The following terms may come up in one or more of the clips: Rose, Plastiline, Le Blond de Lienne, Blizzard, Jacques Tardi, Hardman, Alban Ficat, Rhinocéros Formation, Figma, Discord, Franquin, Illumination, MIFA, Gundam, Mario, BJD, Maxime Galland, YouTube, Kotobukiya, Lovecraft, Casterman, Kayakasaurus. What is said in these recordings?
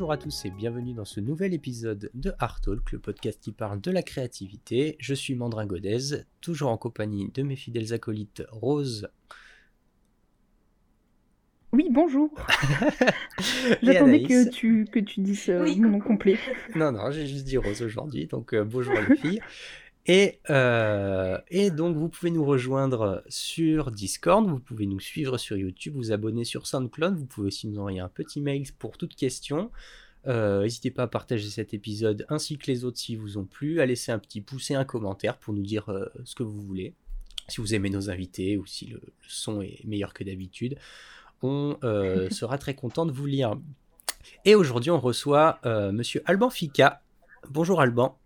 Bonjour à tous et bienvenue dans ce nouvel épisode de Art Talk, le podcast qui parle de la créativité. Je suis Mandrin Godez, toujours en compagnie de mes fidèles acolytes Rose. Oui, bonjour. J'attendais que tu dises oui, mon nom complet. Non, j'ai juste dit Rose aujourd'hui, donc bonjour les filles. Et donc vous pouvez nous rejoindre sur Discord, vous pouvez nous suivre sur YouTube, vous abonner sur SoundCloud, vous pouvez aussi nous envoyer un petit mail pour toute question. N'hésitez pas à partager cet épisode ainsi que les autres s'ils vous ont plu, à laisser un petit pouce et un commentaire pour nous dire ce que vous voulez, si vous aimez nos invités ou si le son est meilleur que d'habitude. On sera très content de vous lire. Et aujourd'hui on reçoit monsieur Alban Ficat. Bonjour Alban.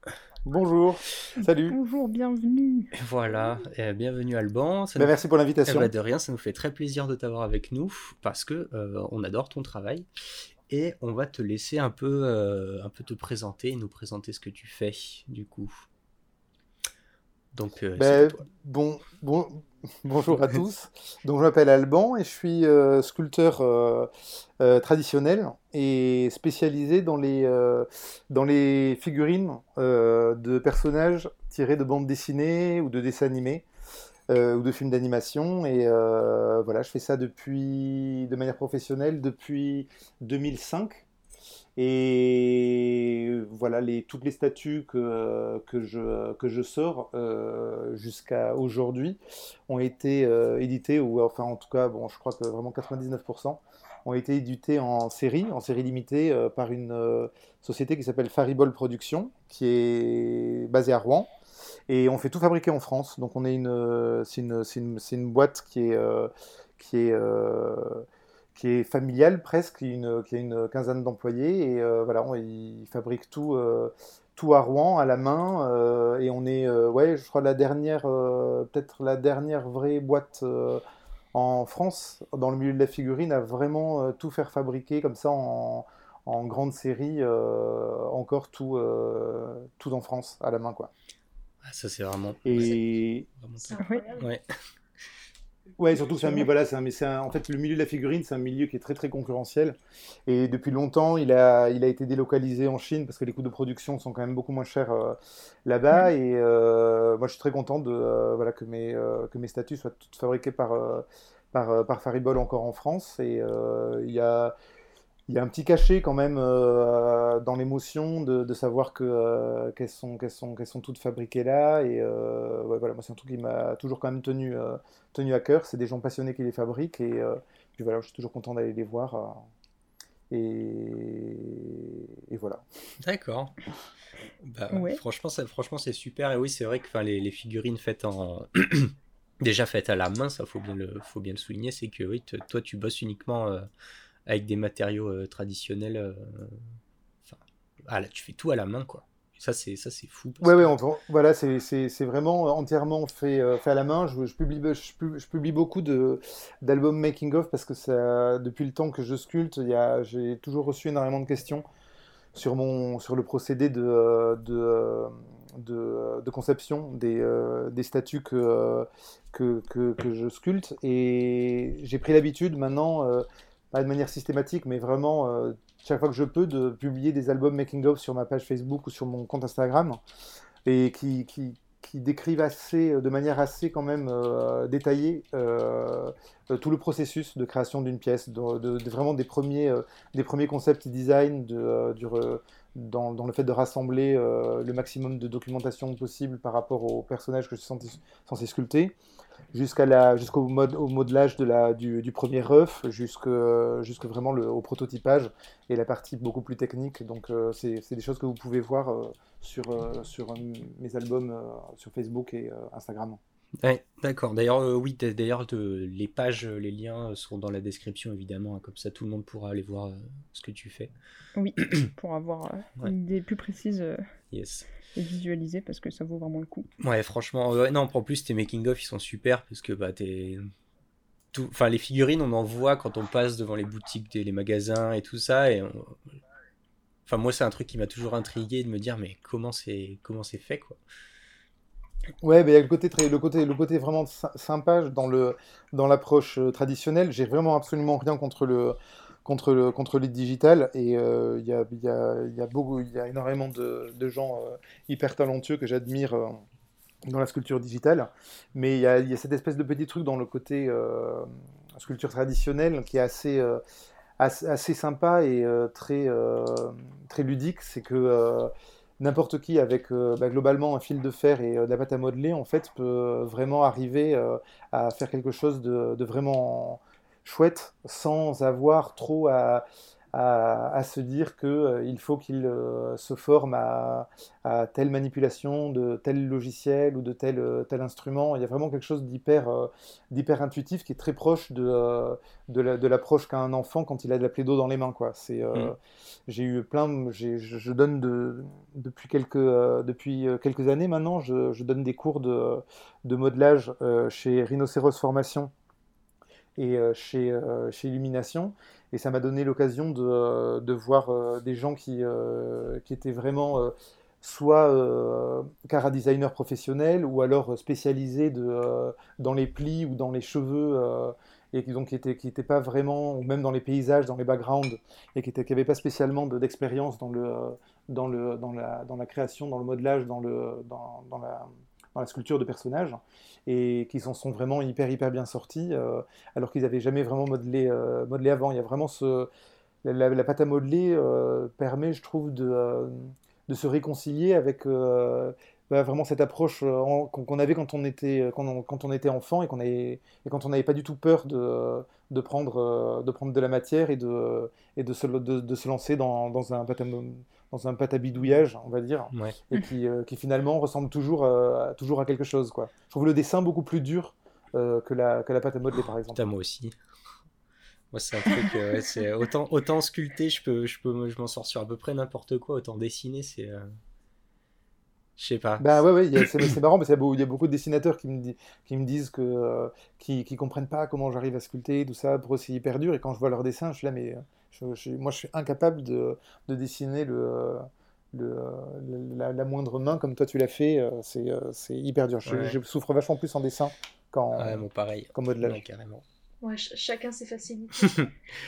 Bonjour, salut. Bonjour, bienvenue. Voilà, bienvenue Alban. Merci pour l'invitation. De rien, ça nous fait très plaisir de t'avoir avec nous parce que on adore ton travail et on va te laisser un peu te présenter et nous présenter ce que tu fais du coup. Donc, bonjour à tous. Donc, je m'appelle Alban et je suis sculpteur traditionnel et spécialisé dans les figurines de personnages tirés de bandes dessinées ou de dessins animés ou de films d'animation. Et voilà, je fais ça de manière professionnelle depuis 2005. Et voilà toutes les statues que je sors jusqu'à aujourd'hui ont été éditées, ou enfin en tout cas bon je crois que vraiment 99% ont été éditées en série limitée par une société qui s'appelle Faribol Productions, qui est basée à Rouen, et on fait tout fabriquer en France. Donc on est une boîte qui est familiale presque, qui a une quinzaine d'employés, et voilà, ils fabriquent tout à Rouen à la main, et on est je crois peut-être la dernière vraie boîte en France dans le milieu de la figurine à vraiment tout faire fabriquer comme ça en grande série, encore tout en France à la main quoi. Ah, ça c'est vraiment. Et c'est vraiment... ouais. Ouais, surtout que en fait le milieu de la figurine, c'est un milieu qui est très très concurrentiel, et depuis longtemps il a été délocalisé en Chine parce que les coûts de production sont quand même beaucoup moins chers là-bas, et moi je suis très content que mes statues soient toutes fabriquées par Faribol encore en France, et il y a un petit cachet quand même dans l'émotion de savoir qu'elles sont toutes fabriquées là, et moi c'est un truc qui m'a toujours quand même tenu à cœur. C'est des gens passionnés qui les fabriquent, et puis voilà, je suis toujours content d'aller les voir et voilà. D'accord. Bah, ouais. Franchement c'est super, et oui c'est vrai que les figurines faites en déjà faites à la main, ça faut bien le souligner, c'est que oui toi tu bosses uniquement avec des matériaux traditionnels, tu fais tout à la main quoi. Ça c'est fou. C'est vraiment entièrement fait à la main. Je publie beaucoup d'albums making of parce que ça, depuis le temps que je sculpte, j'ai toujours reçu énormément de questions sur le procédé de conception des statues que je sculpte, et j'ai pris l'habitude maintenant. Pas de manière systématique, mais vraiment chaque fois que je peux, de publier des albums making-of sur ma page Facebook ou sur mon compte Instagram, et qui décrivent de manière assez quand même détaillée tout le processus de création d'une pièce, vraiment des premiers concepts design, dans le fait de rassembler le maximum de documentation possible par rapport au personnage que je suis censé sculpter, jusqu'au modelage du premier rough, jusqu'à vraiment au prototypage et la partie beaucoup plus technique. Donc c'est des choses que vous pouvez voir sur mes albums sur Facebook et Instagram. Ouais, d'accord. D'ailleurs, les pages, les liens sont dans la description évidemment, hein, comme ça tout le monde pourra aller voir ce que tu fais. Oui, pour avoir une idée plus précise. Yes. Et visualiser, parce que ça vaut vraiment le coup. Ouais, franchement, en plus tes making of ils sont super, parce que les figurines on en voit quand on passe devant les boutiques, les magasins et tout ça, et moi c'est un truc qui m'a toujours intrigué de me dire mais comment c'est fait quoi. Ouais, il y a le côté vraiment sympa dans l'approche traditionnelle. J'ai vraiment absolument rien contre le contre le digital, et il y a énormément de gens hyper talentueux que j'admire dans la sculpture digitale, mais il y a cette espèce de petit truc dans le côté sculpture traditionnelle qui est assez sympa et très ludique. C'est que n'importe qui, avec globalement un fil de fer et de la pâte à modeler, en fait, peut vraiment arriver à faire quelque chose de vraiment chouette, sans avoir trop à se dire qu'il faut qu'il se forme à telle manipulation de tel logiciel ou de tel instrument. Il y a vraiment quelque chose d'hyper intuitif qui est très proche de l'approche qu'a un enfant quand il a de la Play-Doh dans les mains, quoi. C'est, j'ai eu plein, je donne depuis quelques années maintenant, je donne des cours de modelage chez Rhinocéros Formation et chez Illumination. Et ça m'a donné l'occasion de voir des gens qui étaient vraiment soit cara designer professionnel, ou alors spécialisés dans les plis ou dans les cheveux, et donc qui n'étaient pas vraiment, ou même dans les paysages, dans les backgrounds, et qui n'avaient pas spécialement d'expérience dans la création, dans le modelage, dans la sculpture de personnages, et qui s'en sont vraiment hyper bien sortis, alors qu'ils n'avaient jamais vraiment modelé avant. Il y a vraiment la pâte à modeler permet, je trouve, de se réconcilier avec vraiment cette approche qu'on avait quand on était enfant, et quand on n'avait pas du tout peur de prendre de la matière et de se lancer dans un patabidouillage, on va dire, ouais. Et qui finalement ressemble toujours à quelque chose, quoi. Je trouve le dessin beaucoup plus dur que la pâte à modeler, par exemple. Putain, moi aussi. Moi, c'est un truc, c'est autant sculpter, je m'en sors sur à peu près n'importe quoi, autant dessiner, c'est... Je sais pas. Bah ouais, c'est marrant parce qu'il y a beaucoup de dessinateurs qui me disent que qui comprennent pas comment j'arrive à sculpter, tout ça, pour eux c'est hyper dur, et quand je vois leurs dessins, je suis là, mais moi je suis incapable de dessiner la moindre main comme toi tu l'as fait, c'est hyper dur. Ouais. Je souffre vachement plus en dessin qu'en pareil, qu'en modelage. Ouais, carrément. Ouais, chacun ses facilités.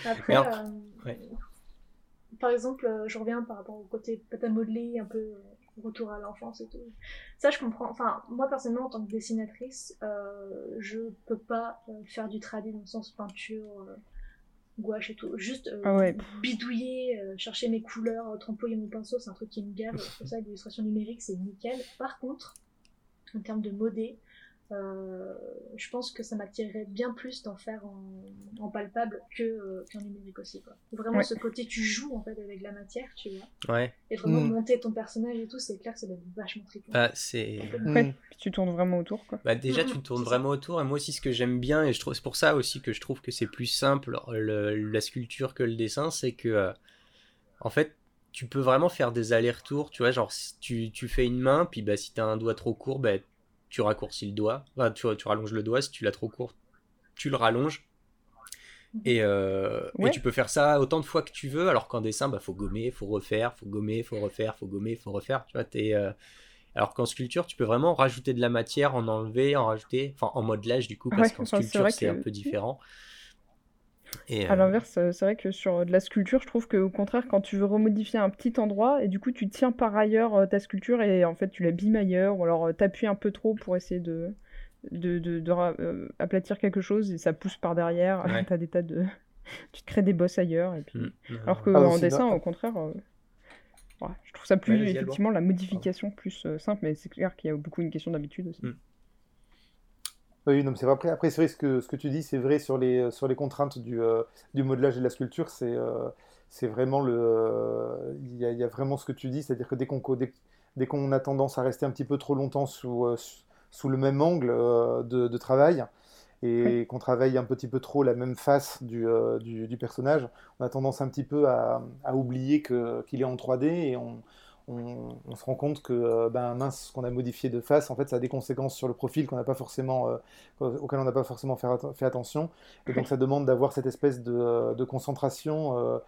Après, ouais. Par exemple, je reviens par rapport au côté pâte à modeler, un peu retour à l'enfance et tout. Ça, je comprends. Enfin, moi, personnellement, en tant que dessinatrice, je peux pas faire du tradi dans le sens peinture, gouache et tout. Juste bidouiller, chercher mes couleurs, trempouiller mon pinceau, c'est un truc qui me gave. Pour ça, l'illustration numérique, c'est nickel. Par contre, en termes de modé, je pense que ça m'attirerait bien plus d'en faire en palpable qu'en numérique aussi, quoi. Vraiment, ouais. Ce côté, tu joues en fait avec la matière, tu vois. Ouais. Et vraiment monter ton personnage et tout, c'est clair que ça donne vachement très cool. Bah, c'est... Ouais, tu tournes vraiment autour, quoi. Bah, déjà, tu tournes vraiment autour, et moi aussi, ce que j'aime bien, et c'est pour ça aussi que je trouve que c'est plus simple la sculpture que le dessin, c'est que, en fait, tu peux vraiment faire des allers-retours, tu vois, genre, si tu fais une main, puis bah, si t'as un doigt trop court, bah, tu raccourcis le doigt, enfin, tu rallonges le doigt, si tu l'as trop court, tu le rallonges, et tu peux faire ça autant de fois que tu veux, alors qu'en dessin, bah, faut gommer, faut refaire, faut gommer, faut refaire, faut gommer, faut refaire, tu vois, alors qu'en sculpture, tu peux vraiment rajouter de la matière, en enlever, en rajouter, enfin, en modelage, du coup, parce qu'en sculpture, c'est un peu différent. Et à l'inverse, c'est vrai que sur de la sculpture, je trouve qu'au contraire, quand tu veux remodifier un petit endroit, et du coup tu tiens par ailleurs ta sculpture, et en fait tu l'abîmes ailleurs, ou alors t'appuies un peu trop pour essayer de aplatir quelque chose, et ça pousse par derrière, ouais. T'as des tas de... tu te crées des bosses ailleurs, et puis... alors qu'en dessin, au contraire, ouais, je trouve ça plus, effectivement, la modification plus simple, mais c'est clair qu'il y a beaucoup une question d'habitude aussi. Oui, non, mais c'est vrai. Après, c'est vrai, ce que tu dis, c'est vrai sur les contraintes du modelage et de la sculpture. C'est vraiment il y a vraiment ce que tu dis, c'est-à-dire que dès qu'on a tendance à rester un petit peu trop longtemps sous le même angle de travail, et qu'on travaille un petit peu trop la même face du personnage, on a tendance un petit peu à oublier qu'il est en 3D, et on se rend compte que mince, ce qu'on a modifié de face, en fait, ça a des conséquences sur le profil auquel on n'a pas forcément fait attention, et donc ça demande d'avoir cette espèce de concentration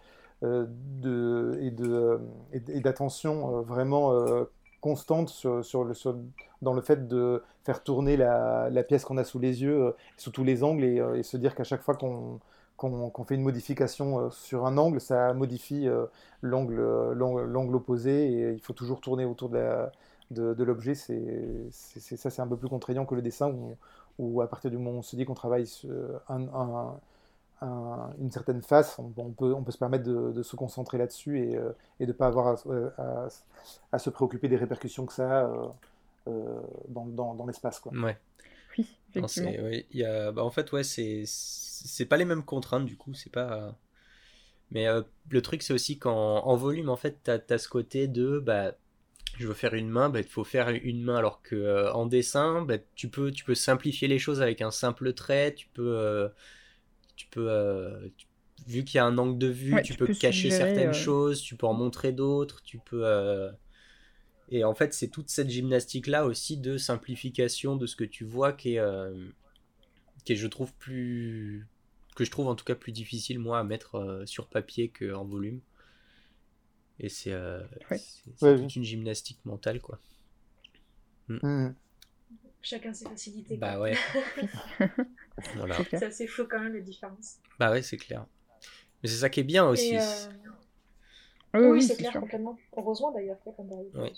et d'attention vraiment constante dans le fait de faire tourner la pièce qu'on a sous les yeux, sous tous les angles, et se dire qu'à chaque fois qu'on qu'on fait une modification sur un angle, ça modifie l'angle opposé, et il faut toujours tourner autour de l'objet. Ça, c'est un peu plus contraignant que le dessin, où à partir du moment où on se dit qu'on travaille une certaine face, on peut se permettre de se concentrer là-dessus et de ne pas avoir à se préoccuper des répercussions que ça a dans l'espace, quoi. Ouais. Oui, effectivement. C'est pas les mêmes contraintes, du coup, c'est pas... Mais le truc, c'est aussi qu'en volume, en fait, t'as ce côté de... je veux faire une main, il faut faire une main, alors qu'en dessin, tu peux simplifier les choses avec un simple trait, tu peux vu qu'il y a un angle de vue, ouais, tu peux cacher certaines choses, tu peux en montrer d'autres, tu peux... Et en fait, c'est toute cette gymnastique-là aussi de simplification de ce que tu vois qui est, je trouve, plus difficile, moi, à mettre sur papier qu'en volume. Et c'est toute une gymnastique mentale, quoi. Mm. Chacun ses facilités. Bah ouais. Voilà. C'est assez fou quand même, la différence. Bah ouais, c'est clair. Mais c'est ça qui est bien aussi. Oui, c'est clair, sûr. Complètement. Heureusement d'ailleurs, comme d'arrive. Oui.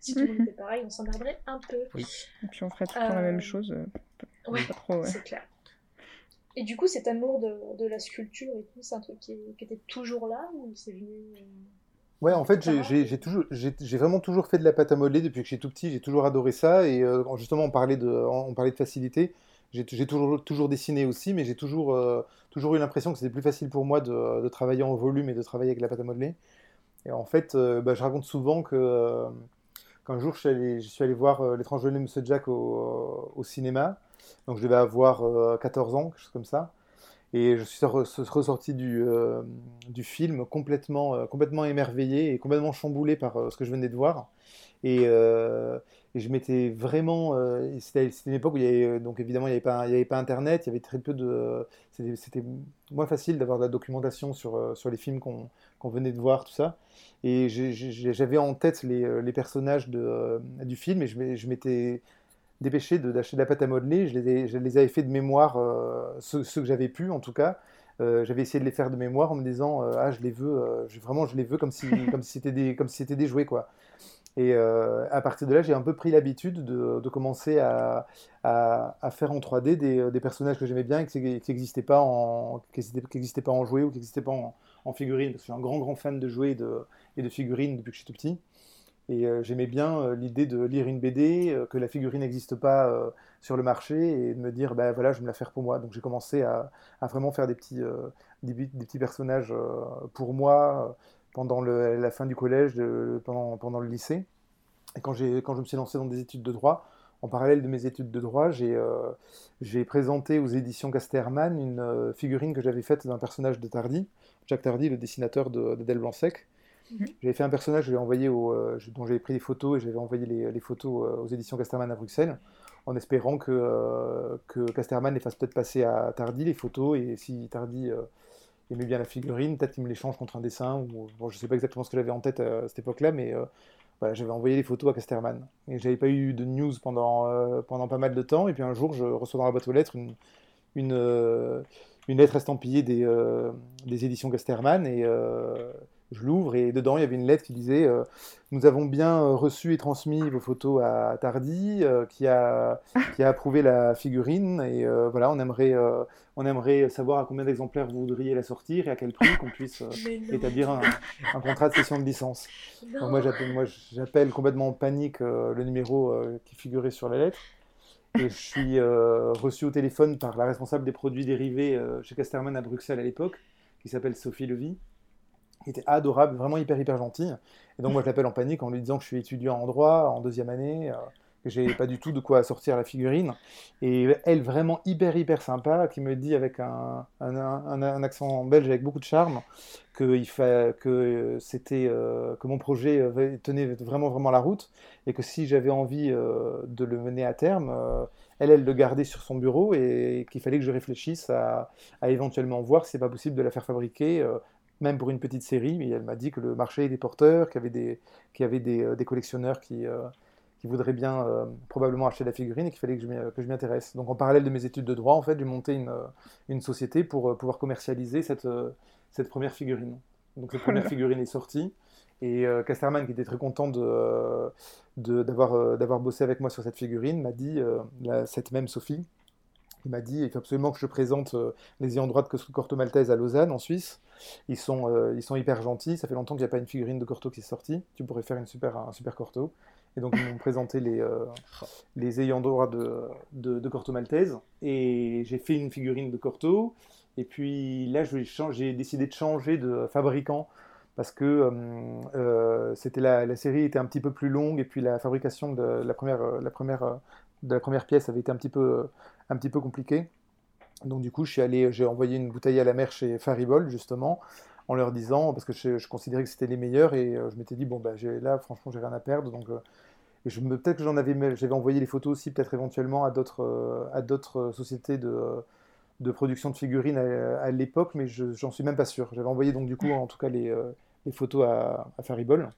Si tout le monde était pareil, on s'emmerderait un peu. Oui. Et puis on ferait tout le temps la même chose. Ouais, pas trop, ouais, c'est clair. Et du coup, cet amour de la sculpture et tout, c'est un truc qui était toujours là, ou c'est venu... Ouais, en fait, j'ai vraiment toujours fait de la pâte à modeler depuis que j'étais tout petit. J'ai toujours adoré ça. Et justement, on parlait de facilité. J'ai toujours dessiné aussi, mais j'ai toujours eu l'impression que c'était plus facile pour moi de travailler en volume et de travailler avec la pâte à modeler. Et en fait, je raconte souvent qu'un jour, je suis allé voir L'Étrange Journée de Monsieur Jack au cinéma. Donc, je devais avoir 14 ans, quelque chose comme ça. Et je suis ressorti du film complètement émerveillé et complètement chamboulé par ce que je venais de voir. Et je m'étais vraiment... c'était une époque où il y avait... Donc évidemment, il n'y avait pas Internet, il y avait très peu de... C'était moins facile d'avoir de la documentation sur les films qu'on venait de voir, tout ça. Et j'avais en tête les personnages du film, et je m'étais dépêché d'acheter de la pâte à modeler. Je les avais fait de mémoire, ceux que j'avais pu, en tout cas. J'avais essayé de les faire de mémoire en me disant « Ah, je les veux, vraiment, je les veux », comme si c'était des jouets, quoi. Et à partir de là, j'ai un peu pris l'habitude de commencer à faire en 3D des personnages que j'aimais bien et qui n'existaient pas en jouets, ou qui n'existaient pas en figurines. Parce que je suis un grand fan de jouets et de figurines depuis que je suis tout petit. Et j'aimais bien l'idée de lire une BD, que la figurine n'existe pas sur le marché, et de me dire bah, « voilà, je vais me la faire pour moi ». Donc j'ai commencé à vraiment faire des petits personnages pour moi, pendant la fin du collège, pendant le lycée. Et quand je me suis lancé dans des études de droit, en parallèle de mes études de droit, j'ai présenté aux éditions Casterman une figurine que j'avais faite d'un personnage de Tardi, Jacques Tardi, le dessinateur d'Adèle Blanc-Sec. Mm-hmm. J'avais fait un personnage dont j'avais pris des photos, et j'avais envoyé les photos aux éditions Casterman à Bruxelles, en espérant que Casterman les fasse peut-être passer à Tardi, les photos, et si Tardi... aimait bien la figurine, peut-être qu'il me l'échange contre un dessin, ou bon, je ne sais pas exactement ce que j'avais en tête à cette époque-là, mais voilà, j'avais envoyé les photos à Casterman. Et je n'avais pas eu de news pendant pas mal de temps, et puis un jour, je reçois dans la boîte aux lettres une lettre estampillée des éditions Casterman, et je l'ouvre, et dedans, il y avait une lettre qui disait « Nous avons bien reçu et transmis vos photos à Tardi, qui a approuvé la figurine, et voilà, on aimerait savoir à combien d'exemplaires vous voudriez la sortir, et à quel prix qu'on puisse établir un contrat de cession de licence. » Donc moi, j'appelle complètement en panique le numéro qui figurait sur la lettre, et je suis reçu au téléphone par la responsable des produits dérivés chez Casterman à Bruxelles à l'époque, qui s'appelle Sophie Levy, qui était adorable, vraiment hyper gentille. Et donc moi je l'appelle en panique en lui disant que je suis étudiant en droit, en 2e année, que j'ai pas du tout de quoi sortir la figurine. Et elle, vraiment hyper sympa, qui me dit avec un accent belge avec beaucoup de charme que mon projet tenait vraiment la route, et que si j'avais envie de le mener à terme, elle le gardait sur son bureau, et qu'il fallait que je réfléchisse à éventuellement voir si c'est pas possible de la faire fabriquer, même pour une petite série. Mais elle m'a dit que le marché était porteur, qu'il y avait des collectionneurs qui qui voudrait bien probablement acheter la figurine et qu'il fallait que je m'y intéresse. Donc en parallèle de mes études de droit, en fait, j'ai monté une société pour pouvoir commercialiser cette première figurine. Donc la première figurine est sortie. Et Casterman, qui était très content d'avoir bossé avec moi sur cette figurine, m'a dit, cette même Sophie, il m'a dit, il faut absolument que je présente les ayants droit de Corto Maltese à Lausanne, en Suisse. Ils sont hyper gentils, ça fait longtemps qu'il n'y a pas une figurine de Corto qui est sortie, tu pourrais faire un super Corto. Et donc ils m'ont présenté les ayants droit de Corto Maltese. Et j'ai fait une figurine de Corto. Et puis là, j'ai décidé de changer de fabricant, parce que c'était la série était un petit peu plus longue, et puis la fabrication de la première pièce avait été un petit peu compliquée. Donc du coup, j'ai envoyé une bouteille à la mer chez Faribol, justement, en leur disant, parce que je considérais que c'était les meilleurs, et je m'étais dit, bon, bah, là, franchement, j'ai rien à perdre, donc... peut-être que j'avais envoyé les photos aussi, peut-être éventuellement, à d'autres sociétés de production de figurines à l'époque, mais j'en suis même pas sûr. J'avais envoyé donc du coup en tout cas les photos à Faribol,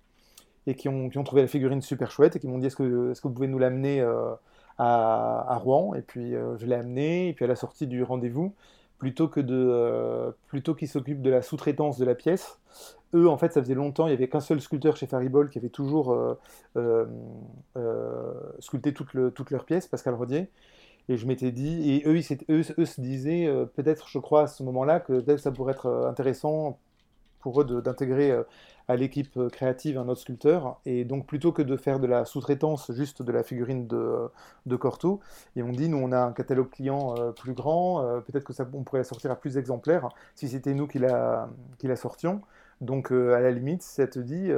et qui ont trouvé la figurine super chouette et qui m'ont dit est-ce que vous pouvez nous l'amener à Rouen. Et puis je l'ai amenée, et puis à la sortie du rendez-vous, plutôt qu'ils s'occupent de la sous-traitance de la pièce, eux en fait ça faisait longtemps, il n'y avait qu'un seul sculpteur chez Faribol qui avait toujours sculpté toute leur pièce, Pascal Rodier. Et je m'étais dit, et eux se disaient, peut-être, je crois, à ce moment-là, que peut-être ça pourrait être intéressant pour eux d'intégrer à l'équipe créative un autre sculpteur. Et donc, plutôt que de faire de la sous-traitance juste de la figurine de Corto, ils m'ont dit, nous, on a un catalogue client plus grand, peut-être que on pourrait la sortir à plus d'exemplaires, si c'était nous qui la sortions. Donc, à la limite, ça te dit,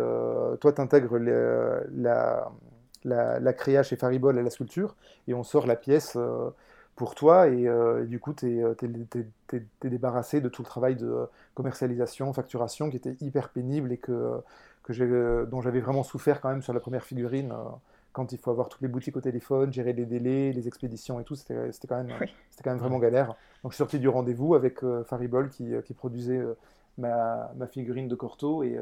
toi, t'intègres la créa chez Faribol à la sculpture, et on sort la pièce pour toi, et du coup t'es débarrassé de tout le travail de commercialisation, facturation qui était hyper pénible, et dont j'avais vraiment souffert quand même sur la première figurine, quand il faut avoir toutes les boutiques au téléphone, gérer les délais, les expéditions et tout, c'était quand même, oui. C'était quand même vraiment galère. Donc je suis sorti du rendez-vous avec Faribol qui produisait ma figurine de Corto, et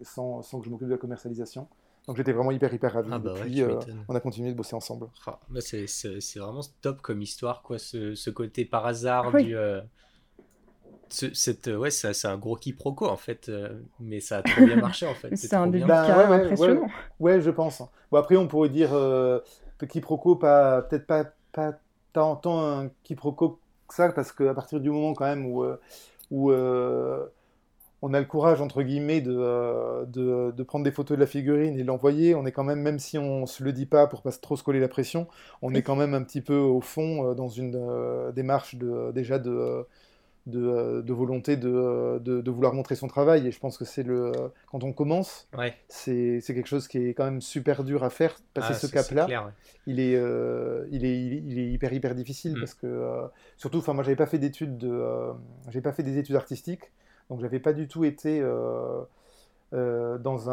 sans que je m'occupe de la commercialisation. Donc j'étais vraiment hyper ravi. Ah bah ouais, depuis, on a continué de bosser ensemble. Ah, bah c'est vraiment top comme histoire, quoi, ce côté par hasard, oui. C'est un gros quiproquo en fait, mais ça a trop bien marché en fait. C'est un début impressionnant. Ouais, je pense. Bon, après on pourrait dire quiproquo, peut-être pas tant un quiproquo que ça, parce qu'à partir du moment quand même où on a le courage, entre guillemets, de prendre des photos de la figurine et de l'envoyer. On est quand même si on ne se le dit pas pour ne pas trop se coller la pression, on est quand même un petit peu au fond dans une démarche de volonté de vouloir montrer son travail. Et je pense que quand on commence, ouais. C'est quelque chose qui est quand même super dur à faire. Passer ce cap-là, clair, ouais. Il est hyper difficile. Parce que, surtout, moi, je n'avais pas fait des études artistiques. Donc, je n'avais pas du tout été dans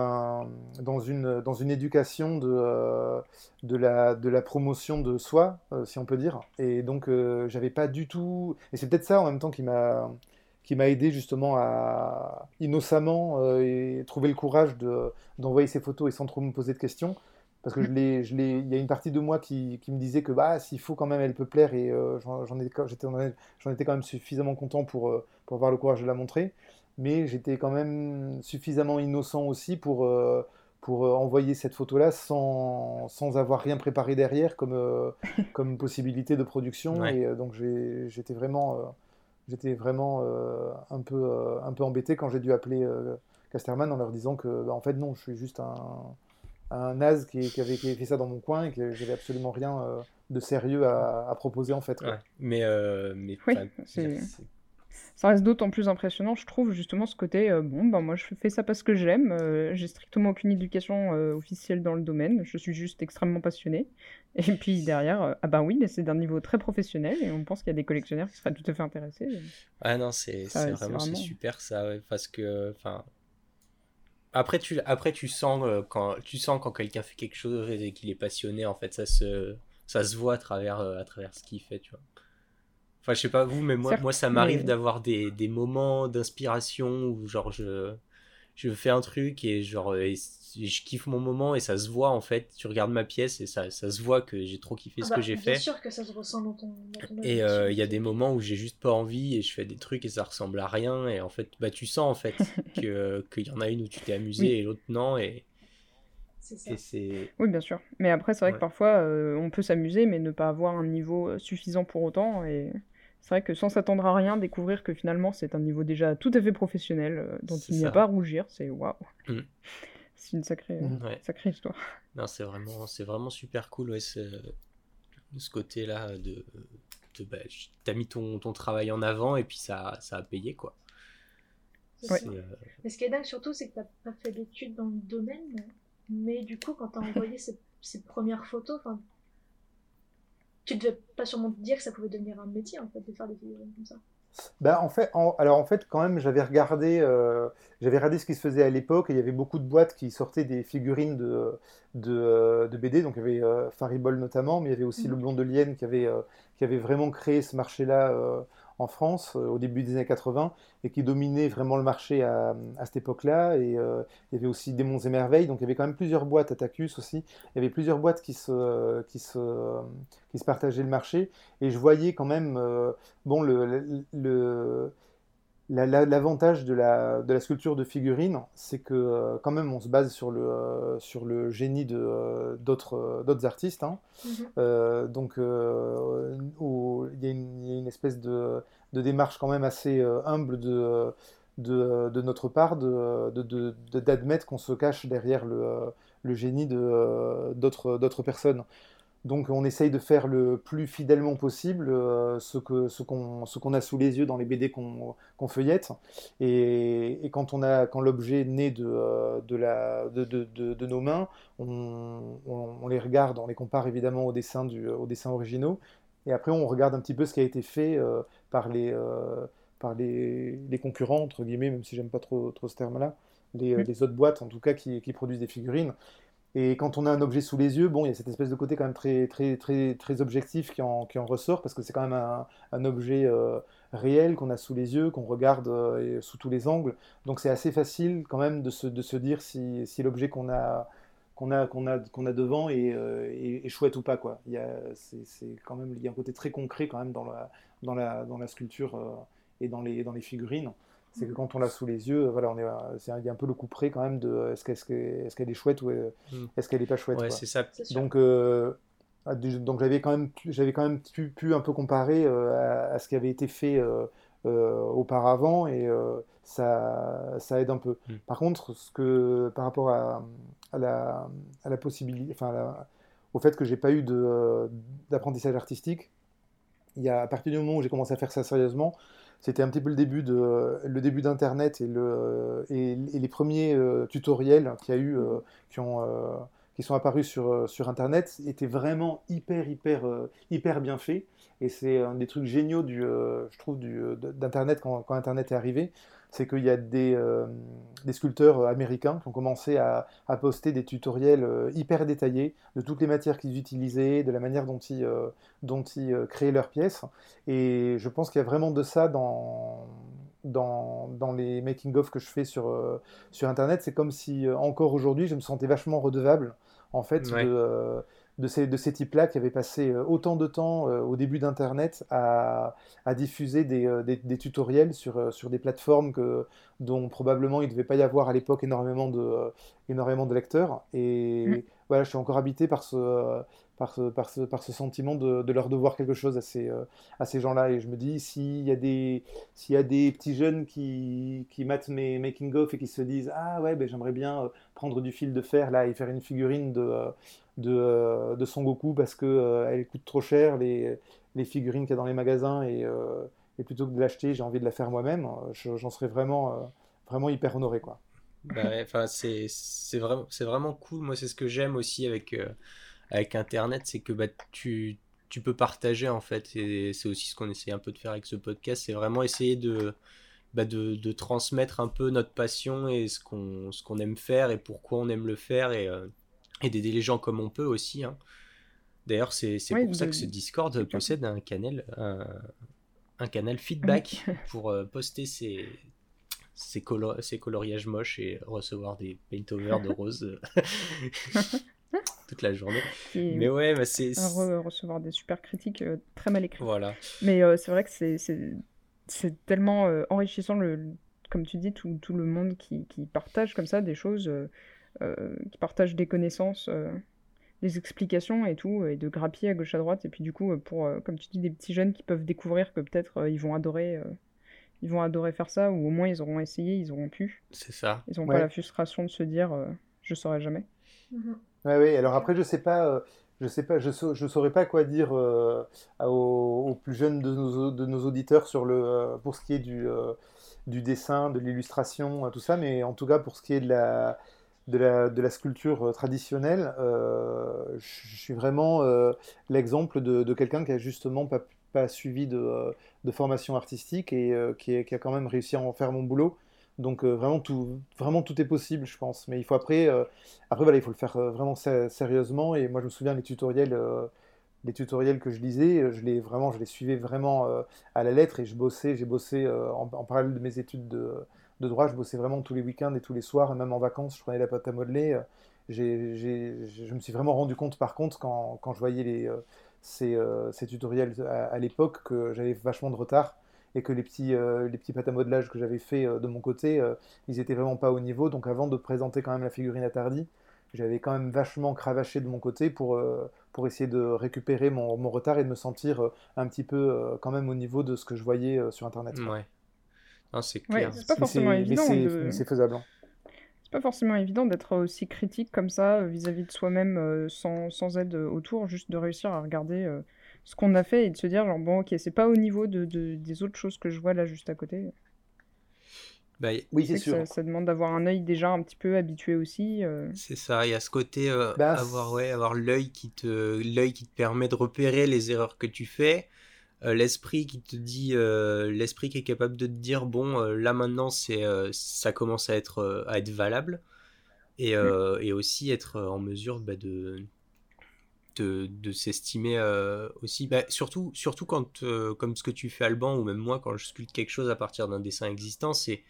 une éducation de la promotion de soi, si on peut dire. Et donc, j'avais pas du tout... Et c'est peut-être ça, en même temps, qui m'a aidé justement à innocemment et trouver le courage d'envoyer ces photos et sans trop me poser de questions. Parce que il y a une partie de moi qui me disait que s'il faut quand même, elle peut plaire, et j'en étais quand même suffisamment content pour avoir le courage de la montrer, mais j'étais quand même suffisamment innocent aussi pour envoyer cette photo-là sans avoir rien préparé derrière comme possibilité de production, ouais. Et donc j'étais vraiment un peu embêté quand j'ai dû appeler Casterman en leur disant que en fait non, je suis juste un naze qui avait fait ça dans mon coin, et que j'avais absolument rien de sérieux à proposer en fait, quoi. Ouais. Mais oui, ça reste d'autant plus impressionnant, je trouve, justement ce côté moi je fais ça parce que j'aime, j'ai strictement aucune éducation officielle dans le domaine, je suis juste extrêmement passionnée, et puis derrière mais c'est d'un niveau très professionnel, et on pense qu'il y a des collectionneurs qui seraient tout à fait intéressés. C'est super ça, ouais, parce que Après tu sens quand quelqu'un fait quelque chose et qu'il est passionné, en fait ça se voit à travers ce qu'il fait, tu vois. Enfin, je sais pas vous, mais moi ça m'arrive d'avoir des moments d'inspiration où genre je je fais un truc et genre et je kiffe mon moment et ça se voit en fait. Tu regardes ma pièce et ça se voit que j'ai trop kiffé ce que j'ai fait. Bien sûr que ça se ressent dans ton et il y a des moments où j'ai juste pas envie et je fais des trucs et ça ressemble à rien et en fait tu sens en fait qu'il y en a une où tu t'es amusé et l'autre non et c'est ça. Oui, bien sûr. Mais après, c'est vrai que parfois, on peut s'amuser, mais ne pas avoir un niveau suffisant pour autant. Et c'est vrai que sans s'attendre à rien, découvrir que finalement, c'est un niveau déjà tout à fait professionnel, dont il n'y a pas à rougir, c'est waouh. Mmh. C'est une sacrée histoire. Non, c'est vraiment super cool, ce côté-là de t'as mis ton travail en avant et puis ça a payé, quoi. Mais ce qui est dingue surtout, c'est que t'as pas fait d'études dans le domaine, mais du coup, quand t'as envoyé ces premières photos, tu devais pas sûrement te dire que ça pouvait devenir un métier, en fait, de faire des figurines comme ça. Bah, en fait, quand même, j'avais regardé ce qui se faisait à l'époque, et il y avait beaucoup de boîtes qui sortaient des figurines de BD, donc il y avait Faribol notamment, mais il y avait aussi Le Blond de Lienne qui avait vraiment créé ce marché-là en France, au début des années 80, et qui dominait vraiment le marché à cette époque-là. Et il y avait aussi Démons et Merveilles, donc il y avait quand même plusieurs boîtes, Atacus aussi, il y avait plusieurs boîtes qui se partageaient le marché, et je voyais quand même l'avantage de la sculpture de figurines, c'est que quand même on se base sur le génie d'autres artistes, hein. Donc il y a une espèce de démarche quand même assez humble de notre part d'admettre qu'on se cache derrière le génie d'autres personnes. Donc on essaye de faire le plus fidèlement possible ce qu'on a sous les yeux dans les BD qu'on feuillette. Et quand l'objet naît de nos mains, on les regarde, on les compare évidemment aux dessins originaux. Et après on regarde un petit peu ce qui a été fait par les concurrents, entre guillemets, même si j'aime pas trop ce terme-là, les autres boîtes en tout cas qui produisent des figurines. Et quand on a un objet sous les yeux, il y a cette espèce de côté quand même très, très, très, très objectif qui en ressort, parce que c'est quand même un objet réel qu'on a sous les yeux, qu'on regarde sous tous les angles. Donc c'est assez facile quand même de se dire si l'objet qu'on a devant est chouette ou pas, quoi. Il y a un côté très concret quand même dans la sculpture et dans les figurines. C'est que quand on l'a sous les yeux, il y a un peu le coup près quand même de est-ce qu'elle est chouette ou est-ce qu'elle n'est pas chouette. Ouais, quoi. C'est ça. Donc j'avais quand même pu un peu comparer à ce qui avait été fait auparavant et ça aide un peu. Par contre, par rapport à la possibilité, au fait que j'ai pas eu d'apprentissage artistique, à partir du moment où j'ai commencé à faire ça sérieusement. C'était un petit peu le début d'Internet et les premiers tutoriels qu'il y a eu, qui sont apparus sur Internet, étaient vraiment hyper bien faits. Et c'est un des trucs géniaux, je trouve, d'Internet quand Internet est arrivé. C'est qu'il y a des sculpteurs américains qui ont commencé à poster des tutoriels hyper détaillés de toutes les matières qu'ils utilisaient, de la manière dont ils créaient leurs pièces. Et je pense qu'il y a vraiment de ça dans les making-of que je fais sur Internet. C'est comme si, encore aujourd'hui, je me sentais vachement redevable, en fait, de ces types-là qui avaient passé autant de temps au début d'Internet à diffuser des tutoriels sur des plateformes dont probablement il ne devait pas y avoir à l'époque énormément de lecteurs. Et je suis encore habité par ce sentiment de leur devoir quelque chose à ces gens-là. Et je me dis, s'il y a des petits jeunes qui matent mes making-of et qui se disent « Ah ouais, j'aimerais bien prendre du fil de fer là, et faire une figurine de Son Goku parce qu'elle coûte trop cher, les figurines qu'il y a dans les magasins, et plutôt que de l'acheter, j'ai envie de la faire moi-même », j'en serais vraiment hyper honoré, quoi. C'est vraiment cool. Moi, c'est ce que j'aime aussi avec Internet, c'est que tu peux partager, en fait, et c'est aussi ce qu'on essaie un peu de faire avec ce podcast, c'est vraiment essayer de transmettre un peu notre passion et ce qu'on aime faire et pourquoi on aime le faire, et d'aider les gens comme on peut aussi, hein. D'ailleurs, c'est pour ça que ce Discord possède un canal feedback pour poster ses ses coloriages moches et recevoir des paint-overs de Rose toute la journée. Et mais ouais, bah c'est... Recevoir des super critiques très mal écrites. Voilà. Mais c'est vrai que c'est tellement enrichissant, comme tu dis, tout le monde qui partage comme ça des choses, qui partage des connaissances, des explications et tout, et de grappiller à gauche à droite. Et puis du coup, pour, comme tu dis, des petits jeunes qui peuvent découvrir que peut-être ils vont adorer faire ça, ou au moins ils auront essayé, ils auront pu. C'est ça. Ils n'ont pas la frustration de se dire je ne saurais jamais. Mm-hmm. Ouais, oui, alors après, je saurais pas quoi dire aux plus jeunes de nos auditeurs sur pour ce qui est du dessin, de l'illustration, tout ça, mais en tout cas pour ce qui est de la sculpture traditionnelle, je suis vraiment l'exemple de quelqu'un qui a justement pas suivi de formation artistique et qui a quand même réussi à en faire mon boulot. Donc vraiment tout est possible, je pense. Mais il faut il faut le faire vraiment sérieusement. Et moi, je me souviens des tutoriels, que je lisais, je les suivais vraiment à la lettre, et j'ai bossé en parallèle de mes études de droit, je bossais vraiment tous les week-ends et tous les soirs, et même en vacances, je prenais la pâte à modeler. Je me suis vraiment rendu compte, par contre, quand je voyais ces tutoriels à l'époque, que j'avais vachement de retard. Et que les petits pâtes à modelage que j'avais fait de mon côté, ils étaient vraiment pas au niveau. Donc avant de présenter quand même la figurine à Tardi, j'avais quand même vachement cravaché de mon côté pour essayer de récupérer mon retard et de me sentir un petit peu quand même au niveau de ce que je voyais sur Internet. Ouais. Non, c'est clair. Ouais, c'est pas forcément évident. Mais c'est faisable. C'est pas forcément évident d'être aussi critique comme ça vis-à-vis de soi-même, sans aide autour, juste de réussir à regarder... ce qu'on a fait, et de se dire genre bon, ok, c'est pas au niveau des autres choses que je vois là juste à côté. Bah, oui, c'est sûr. Ça demande d'avoir un œil déjà un petit peu habitué aussi. C'est ça, il y a ce côté avoir l'œil qui te permet de repérer les erreurs que tu fais, l'esprit qui te dit l'esprit qui est capable de te dire bon, là maintenant ça commence à être valable, et aussi être en mesure de s'estimer aussi, surtout quand comme ce que tu fais, Alban, ou même moi quand je sculpte quelque chose à partir d'un dessin existant, c'est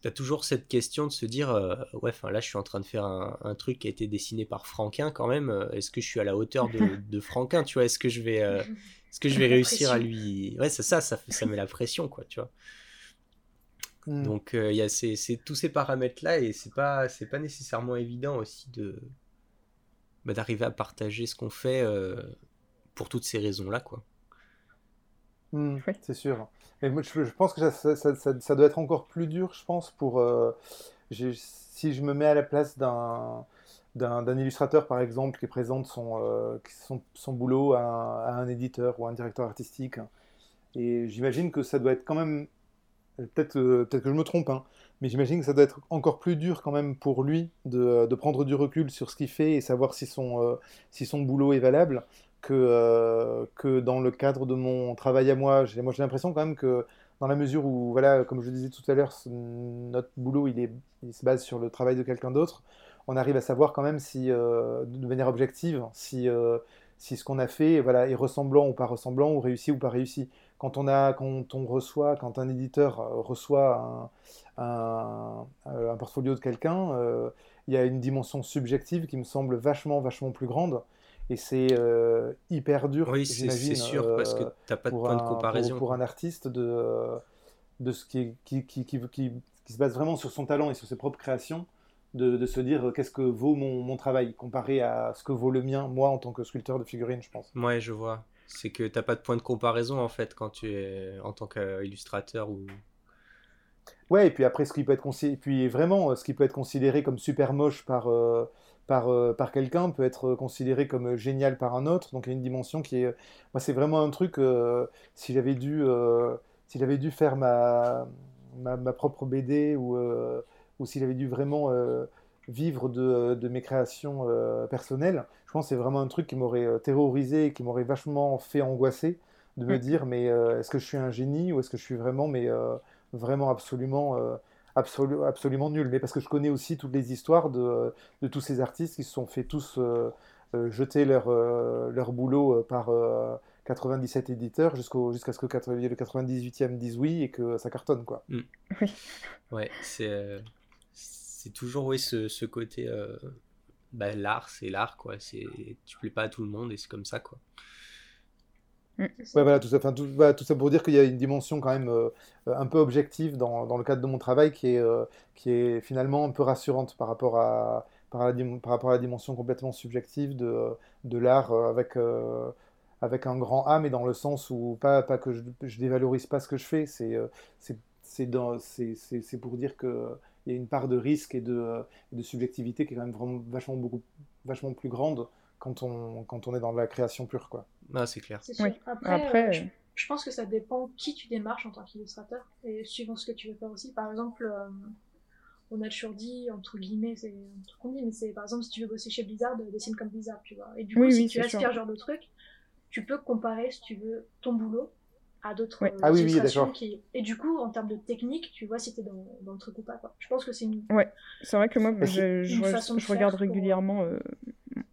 t'as toujours cette question de se dire là je suis en train de faire un truc qui a été dessiné par Franquin, quand même, est-ce que je suis à la hauteur de Franquin, tu vois, est-ce que je vais réussir à lui, ouais, c'est ça met la pression, quoi, tu vois. Donc il y a tous ces paramètres là, et c'est pas nécessairement évident aussi de d'arriver à partager ce qu'on fait pour toutes ces raisons-là, quoi. Oui. C'est sûr. Mais moi, je pense que ça doit être encore plus dur, je pense, pour... si je me mets à la place d'un illustrateur, par exemple, qui présente son boulot à un éditeur ou à un directeur artistique, et j'imagine que ça doit être quand même... Peut-être que je me trompe, hein. Mais j'imagine que ça doit être encore plus dur quand même pour lui de prendre du recul sur ce qu'il fait et savoir si son boulot est valable que dans le cadre de mon travail à moi. J'ai l'impression quand même que dans la mesure où, voilà, comme je le disais tout à l'heure, notre boulot, il se base sur le travail de quelqu'un d'autre, on arrive à savoir quand même si, de manière objective, si ce qu'on a fait, voilà, est ressemblant ou pas ressemblant, ou réussi ou pas réussi. Quand un éditeur reçoit un portfolio de quelqu'un, il y a une dimension subjective qui me semble vachement plus grande, et c'est hyper dur. Oui, j'imagine, c'est sûr, parce que t'as pas de point de comparaison pour un artiste de ce qui se base vraiment sur son talent et sur ses propres créations, de se dire qu'est-ce que vaut mon travail comparé à ce que vaut le mien, moi, en tant que sculpteur de figurines, je pense. Ouais, je vois. C'est que t'as pas de point de comparaison, en fait, quand tu es en tant qu'illustrateur ou... Ouais, et puis après, ce qui peut être considéré comme super moche par quelqu'un peut être considéré comme génial par un autre. Donc il y a une dimension qui est... Moi, c'est vraiment un truc... si j'avais dû faire ma propre BD, ou si j'avais dû vraiment... vivre de mes créations personnelles, je pense que c'est vraiment un truc qui m'aurait terrorisé et qui m'aurait vachement fait angoisser, de me dire mais est-ce que je suis un génie, ou est-ce que je suis vraiment absolument nul. Mais parce que je connais aussi toutes les histoires de tous ces artistes qui se sont fait tous jeter leur boulot par 97 éditeurs jusqu'à ce que le 98e dise oui et que ça cartonne, quoi. Mmh. Oui. Ouais, c'est toujours oui, ce côté bah, l'art, c'est l'art, quoi. C'est, tu plais pas à tout le monde et c'est comme ça, quoi. Ouais, voilà, tout ça pour dire qu'il y a une dimension quand même un peu objective dans le cadre de mon travail qui est finalement un peu rassurante par rapport à la dimension complètement subjective de l'art avec un grand A, mais dans le sens où pas que je dévalorise pas ce que je fais, c'est pour dire que il y a une part de risque et de subjectivité qui est quand même vraiment vachement plus grande quand on est dans la création pure, quoi. Ah, c'est clair. C'est sûr. Oui. Après je pense que ça dépend qui tu démarches en tant qu'illustrateur et suivant ce que tu veux faire aussi. Par exemple, on a toujours dit, entre guillemets, c'est un truc qu'on dit, mais c'est par exemple si tu veux bosser chez Blizzard, dessine comme Blizzard, tu vois. Et du coup, oui, si tu aspires ce genre de truc, tu peux comparer, si tu veux, ton boulot à d'autres illustrations. Ah, oui, et du coup, en termes de technique, tu vois si t'es dans le truc ou pas, quoi. Je pense que c'est une... Ouais, c'est vrai que moi, je regarde régulièrement...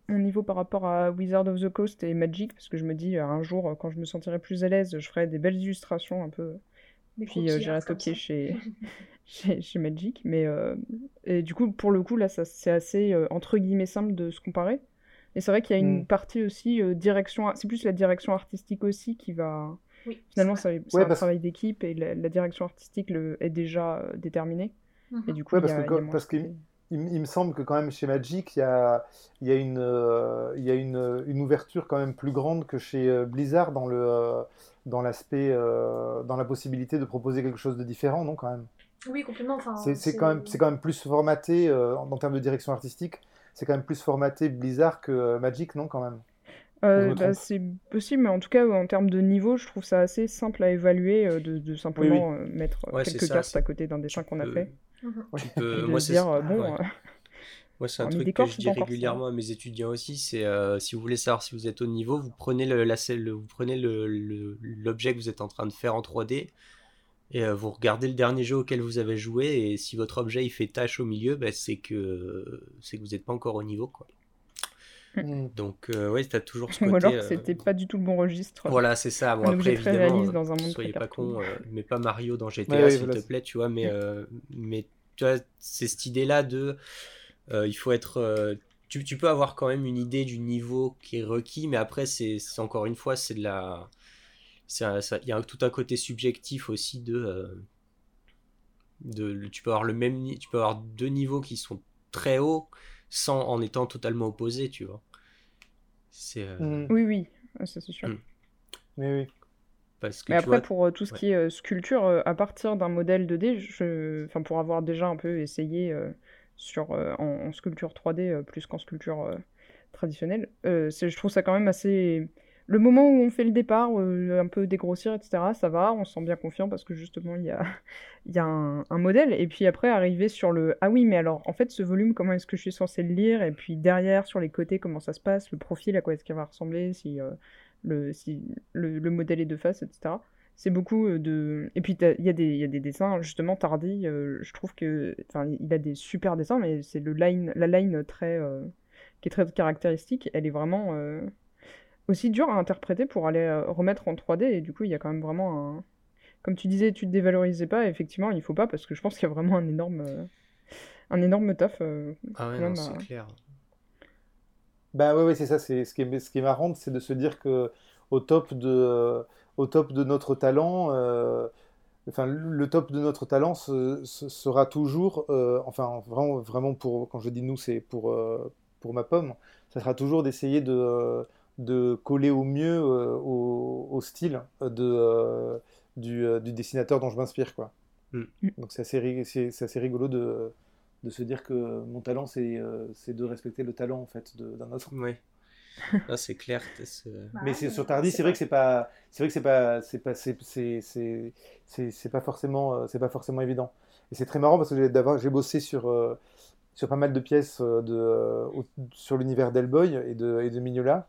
mon niveau par rapport à Wizard of the Coast et Magic, parce que je me dis un jour, quand je me sentirai plus à l'aise, je ferai des belles illustrations un peu, puis j'irai stocker chez Magic, mais et du coup pour le coup là ça, c'est assez entre guillemets simple de se comparer, et c'est vrai qu'il y a une partie aussi direction, c'est plus la direction artistique aussi qui va finalement c'est un travail d'équipe, et la direction artistique est déjà déterminée, et du coup il me semble que quand même chez Magic, il y a une ouverture quand même plus grande que chez Blizzard dans l'aspect, dans la possibilité de proposer quelque chose de différent, non, quand même. Oui, complètement. Enfin, c'est quand même plus formaté en termes de direction artistique. C'est quand même plus formaté Blizzard que Magic, non, quand même. C'est possible, mais en tout cas en termes de niveau, je trouve ça assez simple à évaluer de simplement mettre quelques cartes à côté d'un dessin qu'on a fait. Moi, c'est un truc que je dis régulièrement à mes étudiants aussi, c'est si vous voulez savoir si vous êtes au niveau, vous prenez l'objet que vous êtes en train de faire en 3D et vous regardez le dernier jeu auquel vous avez joué, et si votre objet il fait tache au milieu, bah, c'est que vous n'êtes pas encore au niveau, quoi. Donc t'as toujours ce côté. Ou alors c'était pas du tout le bon registre. Voilà, c'est ça. Bon, après évidemment, dans un monde, soyez pas con, mais pas Mario dans GTA, te plaît, tu vois. Mais tu vois, c'est cette idée-là de, il faut être. Tu peux avoir quand même une idée du niveau qui est requis, mais après c'est encore une fois, c'est de la. Il y a tout un côté subjectif aussi de. Tu peux avoir tu peux avoir deux niveaux qui sont très hauts, sans en étant totalement opposé, tu vois. Oui, ça c'est sûr. Oui. Parce que, mais après, pour tout ce qui est sculpture, à partir d'un modèle 2D, enfin, pour avoir déjà un peu essayé en sculpture 3D plus qu'en sculpture traditionnelle, je trouve ça quand même assez... Le moment où on fait le départ, un peu dégrossir, etc., ça va, on se sent bien confiant parce que justement, il y a un modèle. Et puis après, arriver sur le « Ah oui, mais alors, en fait, ce volume, comment est-ce que je suis censé le lire ?» Et puis derrière, sur les côtés, comment ça se passe ? Le profil, à quoi est-ce qu'il va ressembler ? Si le modèle est de face, etc. C'est beaucoup de... Et puis, il y a des dessins, justement, Tardi, je trouve que... Enfin, il a des super dessins, mais c'est la line très... qui est très caractéristique. Elle est vraiment... aussi dur à interpréter pour aller remettre en 3D, et du coup il y a quand même vraiment un... Comme tu disais, tu te dévalorisais pas, effectivement il faut pas, parce que je pense qu'il y a vraiment un énorme taf. Ah ouais, non, c'est clair. Bah ouais, c'est ça, ce qui est marrant, c'est de se dire que au top de notre talent, enfin le top de notre talent sera toujours, enfin vraiment pour, quand je dis nous, c'est pour ma pomme, ça sera toujours d'essayer de coller au mieux au style du dessinateur dont je m'inspire, quoi. Donc c'est assez rigolo de se dire que mon talent c'est de respecter le talent en fait d'un autre. Ouais. Non, c'est clair. Mais c'est sur Tardi, c'est vrai que c'est pas forcément évident. Et c'est très marrant parce que j'ai bossé sur pas mal de pièces sur l'univers d'Hellboy et de Mignola,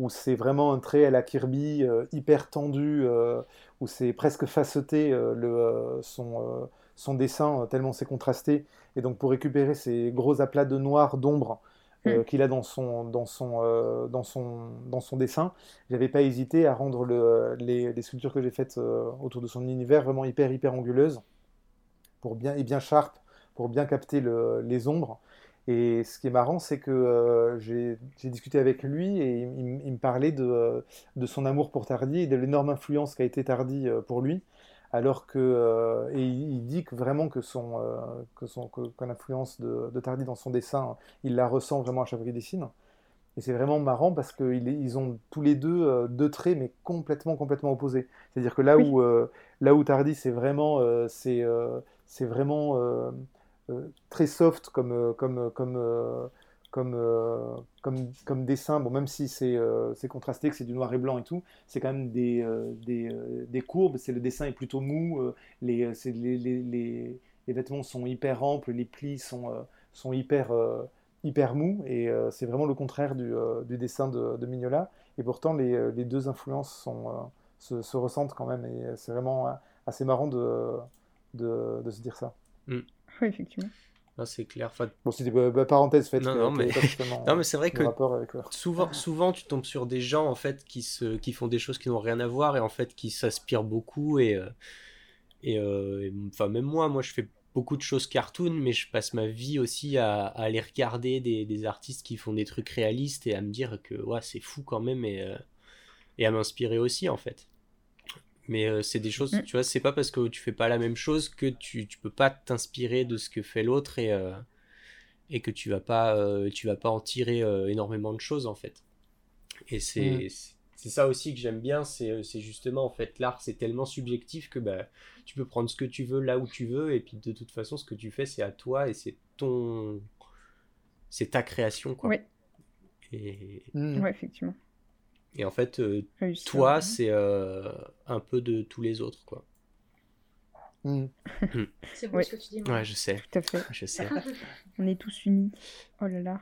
où c'est vraiment un trait à la Kirby, hyper tendu, où c'est presque faceté son dessin, tellement c'est contrasté. Et donc pour récupérer ces gros aplats de noir, d'ombre, qu'il a dans son dessin. J'avais pas hésité à rendre les sculptures que j'ai faites autour de son univers vraiment hyper anguleuses et bien sharp pour bien capter les ombres. Et ce qui est marrant, c'est que j'ai discuté avec lui et il me parlait de son amour pour Tardi et de l'énorme influence qu'a été Tardi pour lui. Alors que et il dit que vraiment que l'influence de Tardi dans son dessin, il la ressent vraiment à chaque fois qu'il dessine. Et c'est vraiment marrant parce qu'ils ont tous les deux traits mais complètement opposés. C'est-à-dire que là où Tardi c'est vraiment très soft comme dessin, bon, même si c'est contrasté, que c'est du noir et blanc et tout, c'est quand même des courbes, c'est, le dessin est plutôt mou, les vêtements sont hyper amples, les plis sont hyper mous, et c'est vraiment le contraire du dessin de Mignola, et pourtant les deux influences se ressentent quand même, et c'est vraiment assez marrant de se dire ça. Mm. Oui, effectivement. Non, c'est clair. Enfin, bon, c'était parenthèse faite. Non, mais c'est vrai que souvent tu tombes sur des gens en fait qui font des choses qui n'ont rien à voir et en fait qui s'aspirent beaucoup et enfin même moi je fais beaucoup de choses cartoon mais je passe ma vie aussi à aller regarder des artistes qui font des trucs réalistes et à me dire que ouais, c'est fou quand même et à m'inspirer aussi en fait. Mais c'est des choses, tu vois, c'est pas parce que tu fais pas la même chose que tu peux pas t'inspirer de ce que fait l'autre et que tu vas pas en tirer énormément de choses en fait. Et c'est ça aussi que j'aime bien, c'est justement en fait l'art c'est tellement subjectif que bah tu peux prendre ce que tu veux là où tu veux et puis de toute façon ce que tu fais c'est à toi et c'est ta création quoi. Ouais. Et... ouais, effectivement. Et en fait, toi, c'est un peu de tous les autres, quoi. Mm. C'est bon ce que tu dis. Ouais, je sais. Tout à fait. Je sais. On est tous unis. Oh là là.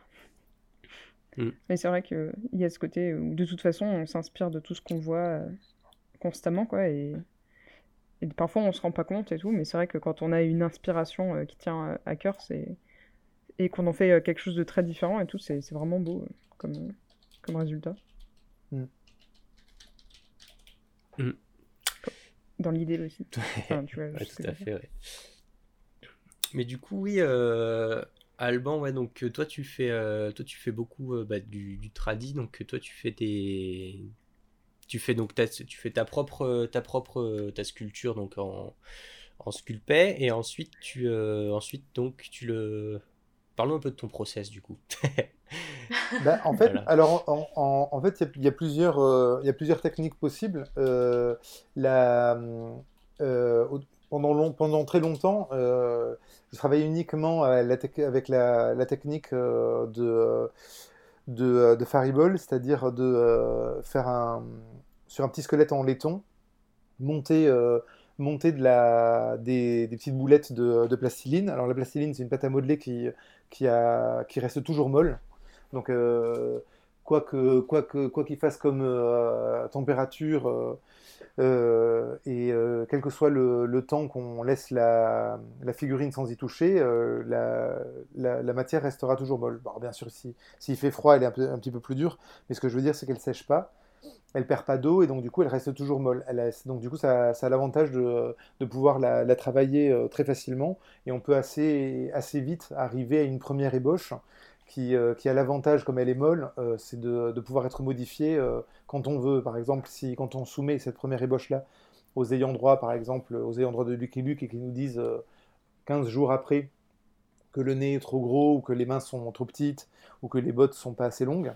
Mm. Mais c'est vrai qu'il y a ce côté où, de toute façon, on s'inspire de tout ce qu'on voit constamment, quoi. Et parfois, on se rend pas compte et tout. Mais c'est vrai que quand on a une inspiration qui tient à cœur, et qu'on en fait quelque chose de très différent et tout, c'est vraiment beau comme résultat. Mm. Dans l'idée aussi. Enfin, tu vois, ouais, tout à fait. Ouais. Mais du coup, oui, Alban, ouais, donc toi tu fais beaucoup du tradi, donc toi tu fais ta propre sculpture donc en sculpet et ensuite tu le... Parlons un peu de ton process du coup. Bah, en fait, voilà. Alors en fait, il y a plusieurs techniques possibles. Pendant très longtemps, je travaillais uniquement avec la technique de Faribol, c'est-à-dire de faire sur un petit squelette en laiton, monter des petites boulettes de plastiline. Alors la plastiline, c'est une pâte à modeler qui reste toujours molle. Donc, quoi qu'il fasse comme température et quel que soit le temps qu'on laisse la figurine sans y toucher, la matière restera toujours molle. Bon, bien sûr, s'il fait froid, elle est un petit peu plus dure, mais ce que je veux dire, c'est qu'elle ne sèche pas, elle ne perd pas d'eau et donc du coup, elle reste toujours molle. Donc du coup, ça a l'avantage de pouvoir la travailler très facilement et on peut assez vite arriver à une première ébauche. Qui a l'avantage, comme elle est molle, c'est de pouvoir être modifiée quand on veut. Par exemple, quand on soumet cette première ébauche-là aux ayants droit, par exemple, aux ayants droit de Luc et Luc, et qu'ils nous disent 15 jours après que le nez est trop gros, ou que les mains sont trop petites, ou que les bottes ne sont pas assez longues,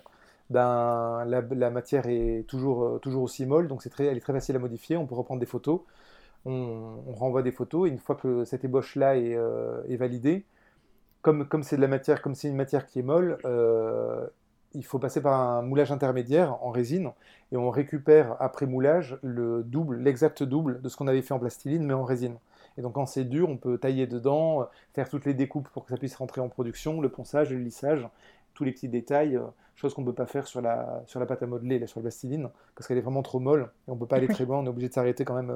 ben, la matière est toujours aussi molle, donc elle est très facile à modifier, on peut reprendre des photos, on renvoie des photos, et une fois que cette ébauche-là est validée, comme c'est de la matière, comme c'est une matière qui est molle, il faut passer par un moulage intermédiaire en résine et on récupère après moulage l'exact double de ce qu'on avait fait en plastiline mais en résine. Et donc quand c'est dur, on peut tailler dedans, faire toutes les découpes pour que ça puisse rentrer en production, le ponçage, le lissage, tous les petits détails, chose qu'on ne peut pas faire sur la pâte à modeler, là, sur la plastiline, parce qu'elle est vraiment trop molle et on ne peut pas aller très loin, on est obligé de s'arrêter quand même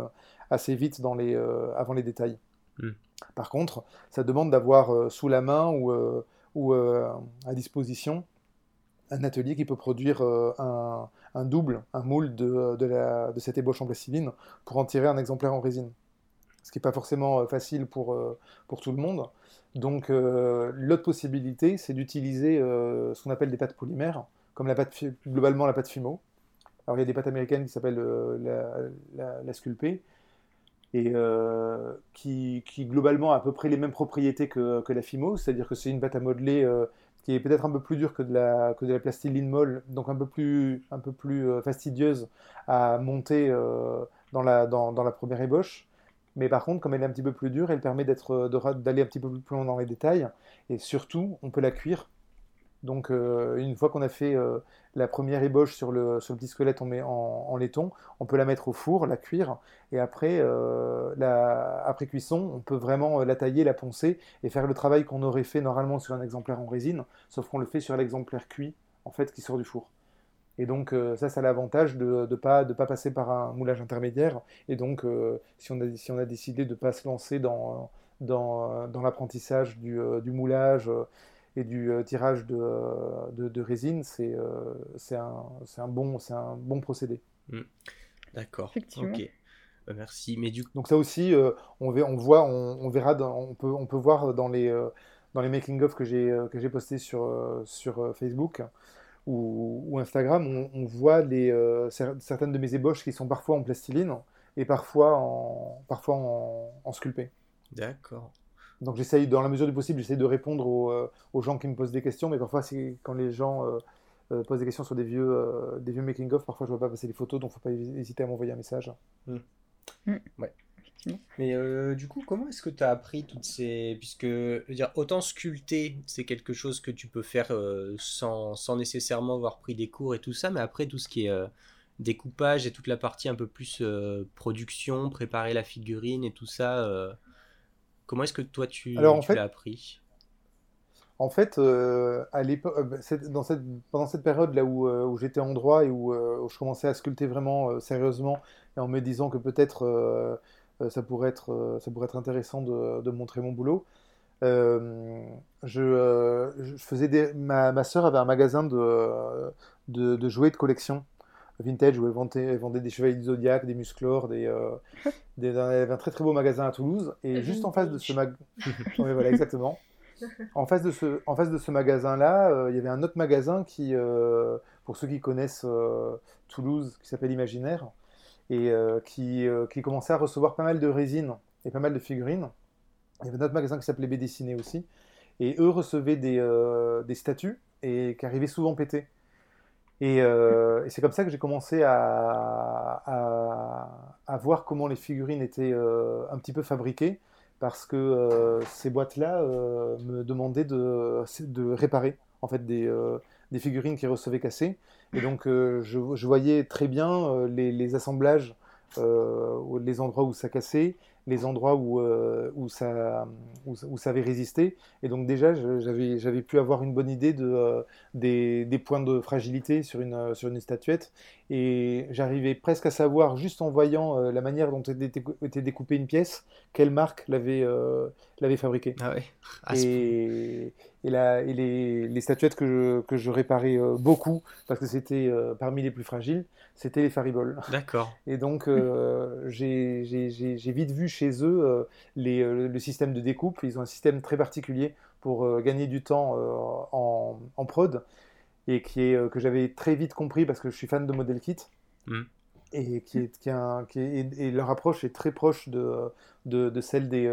assez vite avant les détails. Mm. Par contre, ça demande d'avoir sous la main ou à disposition un atelier qui peut produire un double, un moule de cette ébauche en plastiline pour en tirer un exemplaire en résine. Ce qui n'est pas forcément facile pour tout le monde. Donc l'autre possibilité, c'est d'utiliser ce qu'on appelle des pâtes polymères, comme globalement la pâte Fimo. Alors il y a des pâtes américaines qui s'appellent la Sculpée, et qui globalement a à peu près les mêmes propriétés que la Fimo, c'est-à-dire que c'est une pâte à modeler qui est peut-être un peu plus dure que de la plastiline molle, donc un peu plus fastidieuse à monter dans la première ébauche. Mais par contre, comme elle est un petit peu plus dure, elle permet d'aller un petit peu plus loin dans les détails, et surtout, on peut la cuire. Donc une fois qu'on a fait la première ébauche sur le petit squelette, on met en laiton, on peut la mettre au four, la cuire, et après cuisson, on peut vraiment la tailler, la poncer, et faire le travail qu'on aurait fait normalement sur un exemplaire en résine, sauf qu'on le fait sur l'exemplaire cuit, en fait, qui sort du four. Et donc ça a l'avantage de ne pas passer par un moulage intermédiaire, et donc si on a décidé de ne pas se lancer dans l'apprentissage du moulage, et du tirage de résine, c'est un bon procédé. Mmh. D'accord, ok. Merci. Mais donc ça aussi, on peut voir dans les making-of que j'ai postés sur Facebook ou Instagram, on voit certaines de mes ébauches qui sont parfois en plastiline et parfois en sculpté. D'accord. Donc j'essaye, dans la mesure du possible, de répondre aux gens qui me posent des questions, mais parfois quand les gens posent des questions sur des vieux making-of, parfois je ne vois pas passer les photos, donc il ne faut pas hésiter à m'envoyer un message. Mmh. Mmh. Ouais. Mais du coup, comment est-ce que tu as appris toutes ces... Puisque, je veux dire, autant sculpter, c'est quelque chose que tu peux faire sans nécessairement avoir pris des cours et tout ça, mais après tout ce qui est découpage et toute la partie un peu plus production, préparer la figurine et tout ça... Comment est-ce que toi tu l'as appris ? En fait, à l'époque, pendant cette période là où j'étais en droit et où je commençais à sculpter vraiment sérieusement, et en me disant que peut-être ça pourrait être intéressant de montrer mon boulot, je faisais ma sœur avait un magasin de jouets de collection. Vintage, où elle vendait des chevaliers du Zodiac, des Musclors, elle avait un très très beau magasin à Toulouse, et juste en face de ce magasin... Voilà, exactement. En face de ce magasin-là, il y avait un autre magasin qui, pour ceux qui connaissent Toulouse, qui s'appelle Imaginaire, et qui commençait à recevoir pas mal de résines et pas mal de figurines. Il y avait un autre magasin qui s'appelait B Dessiné aussi, et eux recevaient des statues, et qui arrivaient souvent pétées. Et c'est comme ça que j'ai commencé à voir comment les figurines étaient un petit peu fabriquées, parce que ces boîtes-là me demandaient de réparer en fait, des figurines qui recevaient cassées. Et donc je voyais très bien les assemblages, les endroits où ça cassait, les endroits où ça avait résisté, et donc déjà j'avais pu avoir une bonne idée des points de fragilité sur une statuette, et j'arrivais presque à savoir, juste en voyant la manière dont était découpée une pièce, quelle marque l'avait fabriquée. Ah ouais. Et les statuettes que je réparais beaucoup, parce que c'était parmi les plus fragiles, c'était les Faribol. D'accord. Et donc j'ai vite vu chez eux le système de découpe. Ils ont un système très particulier pour gagner du temps en prod, et que j'avais très vite compris, parce que je suis fan de Model Kit. Mm. Et leur approche est très proche de celle des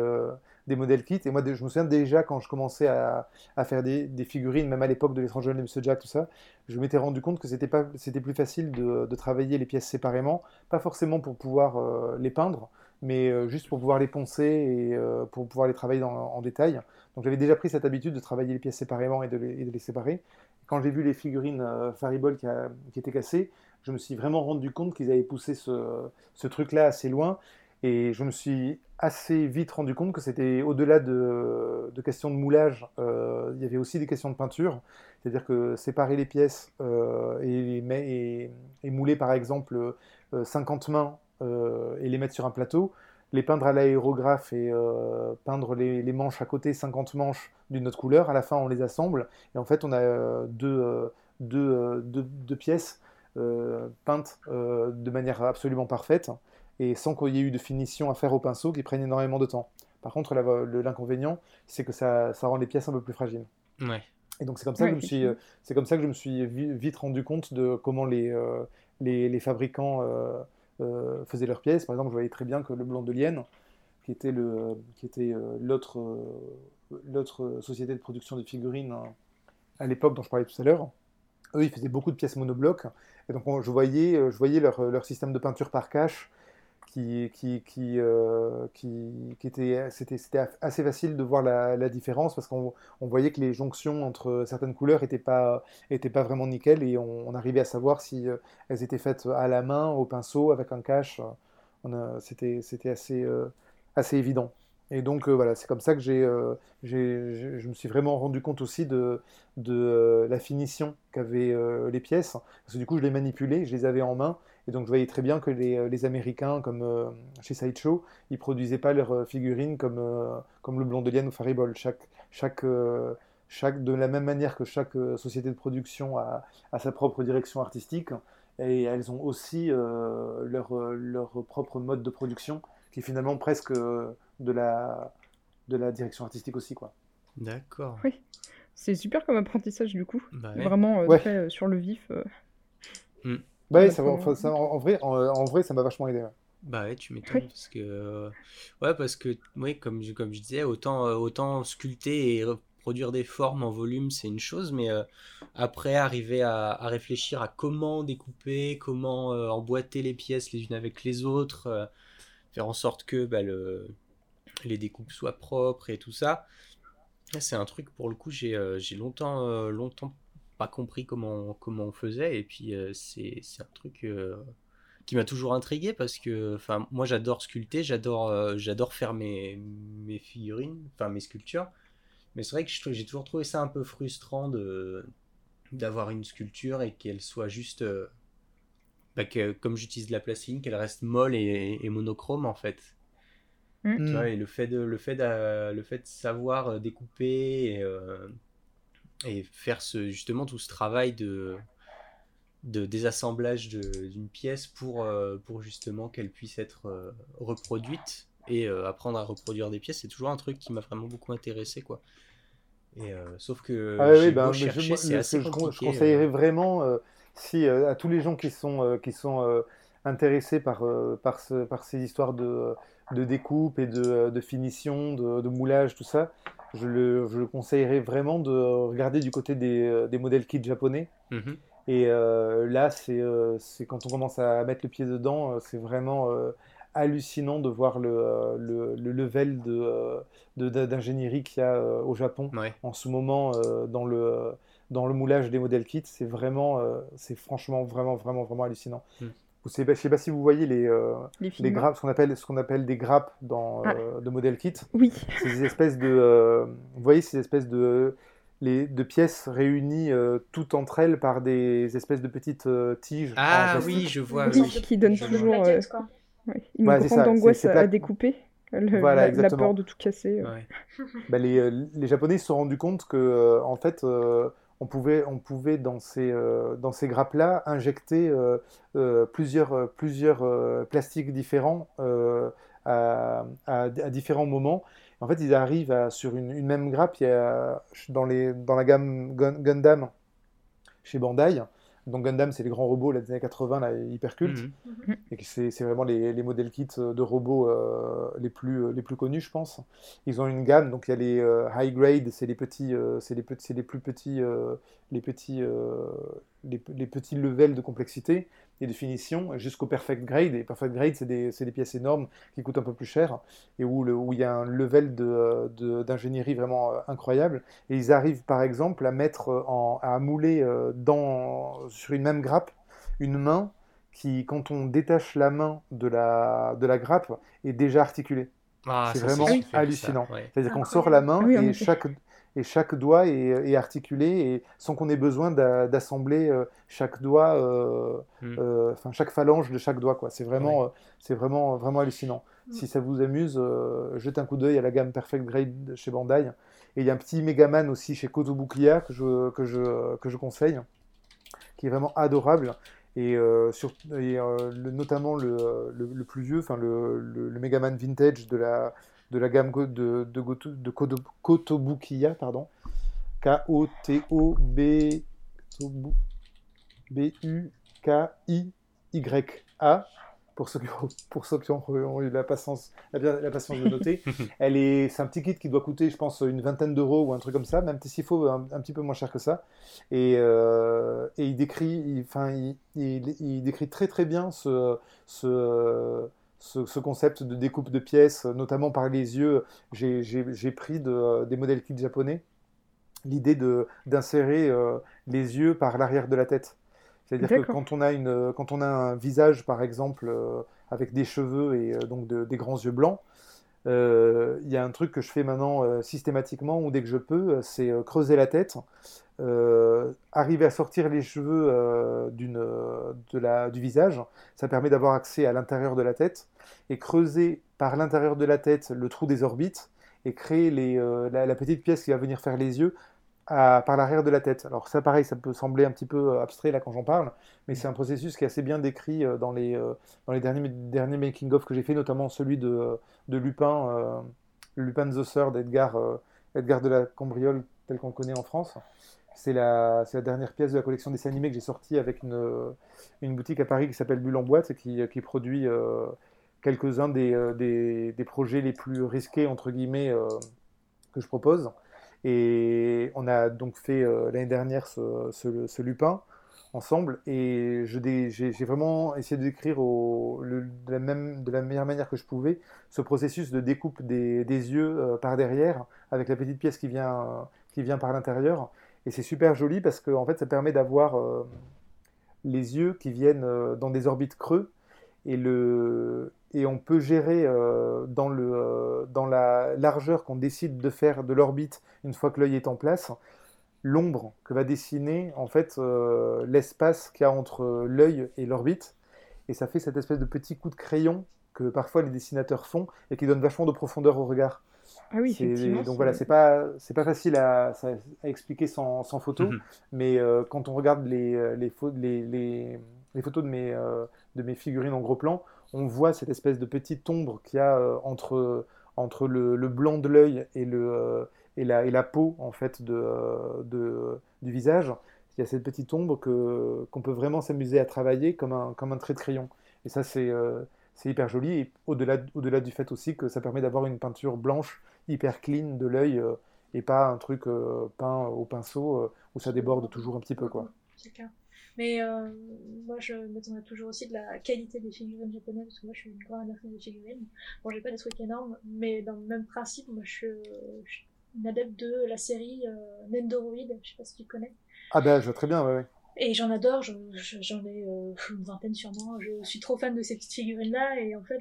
Model Kit. Et moi, je me souviens déjà, quand je commençais à faire des figurines, même à l'époque de L'Étranger de M. Jack, tout ça, je m'étais rendu compte que c'était plus facile de travailler les pièces séparément, pas forcément pour pouvoir les peindre, mais juste pour pouvoir les poncer et pour pouvoir les travailler en détail. Donc j'avais déjà pris cette habitude de travailler les pièces séparément et de les séparer. Quand j'ai vu les figurines Faribol qui étaient cassées, je me suis vraiment rendu compte qu'ils avaient poussé ce truc-là assez loin. Et je me suis assez vite rendu compte que c'était au-delà de questions de moulage, il y avait aussi des questions de peinture. C'est-à-dire que séparer les pièces et mouler par exemple 50 mains et les mettre sur un plateau, les peindre à l'aérographe et peindre les manches à côté, 50 manches d'une autre couleur, à la fin on les assemble, et en fait on a deux de pièces peintes de manière absolument parfaite et sans qu'il y ait eu de finition à faire au pinceau qui prenne énormément de temps. Par contre, l'inconvénient, c'est que ça rend les pièces un peu plus fragiles. Ouais. Et donc, c'est comme ça que je me suis vite rendu compte de comment les fabricants faisaient leurs pièces. Par exemple, je voyais très bien que Le Blond de Lienne, qui était l'autre société de production de figurines à l'époque dont je parlais tout à l'heure, eux, ils faisaient beaucoup de pièces monoblocs. Et donc, je voyais leur système de peinture par cache qui était, c'était assez facile de voir la différence parce qu'on voyait que les jonctions entre certaines couleurs n'étaient pas vraiment nickel et on arrivait à savoir si elles étaient faites à la main, au pinceau, avec un cache. C'était assez évident. Et donc voilà, c'est comme ça que je me suis vraiment rendu compte aussi de la finition qu'avaient les pièces, parce que du coup je les manipulais, je les avais en main. Et donc, je voyais très bien que les Américains, comme chez Sideshow, ils ne produisaient pas leurs figurines comme Le Blond de Lienne ou Faribol. De la même manière que chaque société de production a sa propre direction artistique, et elles ont aussi leur propre mode de production, qui est finalement presque de la direction artistique aussi, quoi. D'accord. Oui, c'est super comme apprentissage, du coup. Bah, ouais. Vraiment très sur le vif. Bah ouais, en vrai, ça m'a vachement aidé. Ouais. Bah ouais, tu m'étonnes, parce que comme je disais, autant sculpter et produire des formes en volume, c'est une chose, mais après, arriver à réfléchir à comment découper, comment emboîter les pièces les unes avec les autres, faire en sorte que les découpes soient propres et tout ça, c'est un truc, pour le coup, j'ai longtemps compris comment on faisait, et puis c'est un truc qui m'a toujours intrigué, parce que moi j'adore sculpter, j'adore faire mes figurines, mes sculptures, mais c'est vrai que j'ai toujours trouvé ça un peu frustrant d'avoir une sculpture et qu'elle soit juste comme j'utilise de la plastiline, qu'elle reste molle et monochrome en fait. Tu vois, et le fait de savoir découper et faire justement tout ce travail de désassemblage d'une pièce pour justement qu'elle puisse être reproduite, et apprendre à reproduire des pièces, c'est toujours un truc qui m'a vraiment beaucoup intéressé, quoi. Et sauf que je conseillerais vraiment à tous les gens qui sont intéressés par ces histoires de découpe et de finition, de moulage, tout ça. Je conseillerais vraiment de regarder du côté des modèles kits japonais. Mm-hmm. Et là, c'est quand on commence à mettre le pied dedans, c'est vraiment hallucinant de voir le level d'ingénierie qu'il y a au Japon en ce moment dans le moulage des modèles kits. C'est vraiment, c'est franchement vraiment hallucinant. Mm. Je sais pas si vous voyez les grappes, ce qu'on appelle des grappes de modèle kit. Oui. C'est des espèces de, vous voyez, ces espèces de pièces réunies toutes entre elles par des espèces de petites tiges. Ah oui, je vois. Oui. Qui donnent toujours une grande angoisse à découper. La peur de tout casser. Ouais. Les Japonais se sont rendus compte que en fait. On pouvait dans ces grappes-là injecter plusieurs plastiques différents à différents moments. En fait, ils arrivent sur une même grappe. Il y a dans la gamme Gundam chez Bandai. Donc Gundam, c'est les grands robots des années 80, là, hyper cultes. Mm-hmm. Et c'est vraiment les modèles kits de robots les plus connus, je pense. Ils ont une gamme, donc il y a les high grade, c'est les petits, c'est les plus petits, les petits levels de complexité et de finition, jusqu'au perfect grade. Et perfect grade, c'est des pièces énormes qui coûtent un peu plus cher et où il y a un level d'ingénierie vraiment incroyable. Et ils arrivent par exemple à mouler sur une même grappe une main qui, quand on détache la main de la grappe, est déjà articulée. C'est vraiment hallucinant. Ouais. C'est-à-dire qu'on sort la main et chaque doigt est articulé, et sans qu'on ait besoin d'assembler chaque doigt, chaque phalange de chaque doigt, quoi. C'est vraiment, c'est vraiment hallucinant. Mm. Si ça vous amuse, jetez un coup d'œil à la gamme Perfect Grade chez Bandai. Et il y a un petit Megaman aussi chez Kotobukiya que je conseille, qui est vraiment adorable. Notamment le plus vieux, enfin le Megaman vintage de la gamme de Kotobukiya, pardon. Kotobukiya, pour ceux qui ont eu la patience de noter. C'est un petit kit qui doit coûter, je pense, une vingtaine d'euros ou un truc comme ça, même s'il faut un petit peu moins cher que ça. Et il décrit très très bien ce concept de découpe de pièces, notamment par les yeux. J'ai pris des modèles kits japonais l'idée d'insérer les yeux par l'arrière de la tête. C'est-à-dire que quand on a un visage, par exemple, avec des cheveux et donc des grands yeux blancs, il y a un truc que je fais maintenant systématiquement, ou dès que je peux, c'est creuser la tête, arriver à sortir les cheveux du visage. Ça permet d'avoir accès à l'intérieur de la tête, et creuser par l'intérieur de la tête le trou des orbites, et créer la petite pièce qui va venir faire les yeux, par l'arrière de la tête. Alors ça, pareil, ça peut sembler un petit peu abstrait là quand j'en parle, mais c'est un processus qui est assez bien décrit dans les derniers making-of que j'ai fait, notamment celui de Lupin, Lupin the Third, Edgar de la Cambriole, tel qu'on le connaît en France. C'est la dernière pièce de la collection dessins animés que j'ai sortie avec une boutique à Paris qui s'appelle Bulle en Boîte, qui produit quelques-uns des projets les plus risqués, entre guillemets, que je propose. Et on a donc fait l'année dernière ce Lupin ensemble, et j'ai vraiment essayé de décrire de la meilleure manière que je pouvais ce processus de découpe des yeux par derrière, avec la petite pièce qui vient par l'intérieur. Et c'est super joli parce que en fait, ça permet d'avoir les yeux qui viennent dans des orbites creux, et on peut gérer dans la largeur qu'on décide de faire de l'orbite une fois que l'œil est en place, l'ombre que va dessiner en fait l'espace qu'il y a entre l'œil et l'orbite, et ça fait cette espèce de petit coup de crayon que parfois les dessinateurs font et qui donne vachement de profondeur au regard. Ah oui, effectivement. Donc voilà, c'est pas facile à expliquer sans photo, mais quand on regarde les photos de mes figurines en gros plan, on voit cette espèce de petite ombre qu'il y a entre le blanc de l'œil et la peau en fait du visage. Il y a cette petite ombre qu'on peut vraiment s'amuser à travailler comme un trait de crayon. Et ça, c'est hyper joli. Et au-delà du fait aussi que ça permet d'avoir une peinture blanche hyper clean de l'œil, et pas un truc peint au pinceau où ça déborde toujours un petit peu, quoi. C'est clair. Mais moi, je m'attendais toujours aussi de la qualité des figurines japonaises, parce que moi, je suis une grande amatrice de figurines. Bon, j'ai pas des trucs énormes, mais dans le même principe, moi, je suis une adepte de la série Nendoroid, je sais pas si tu connais. Ah ben, je vois très bien, ouais. Et j'en adore, j'en ai une vingtaine sûrement. Je suis trop fan de ces petites figurines-là, et en fait,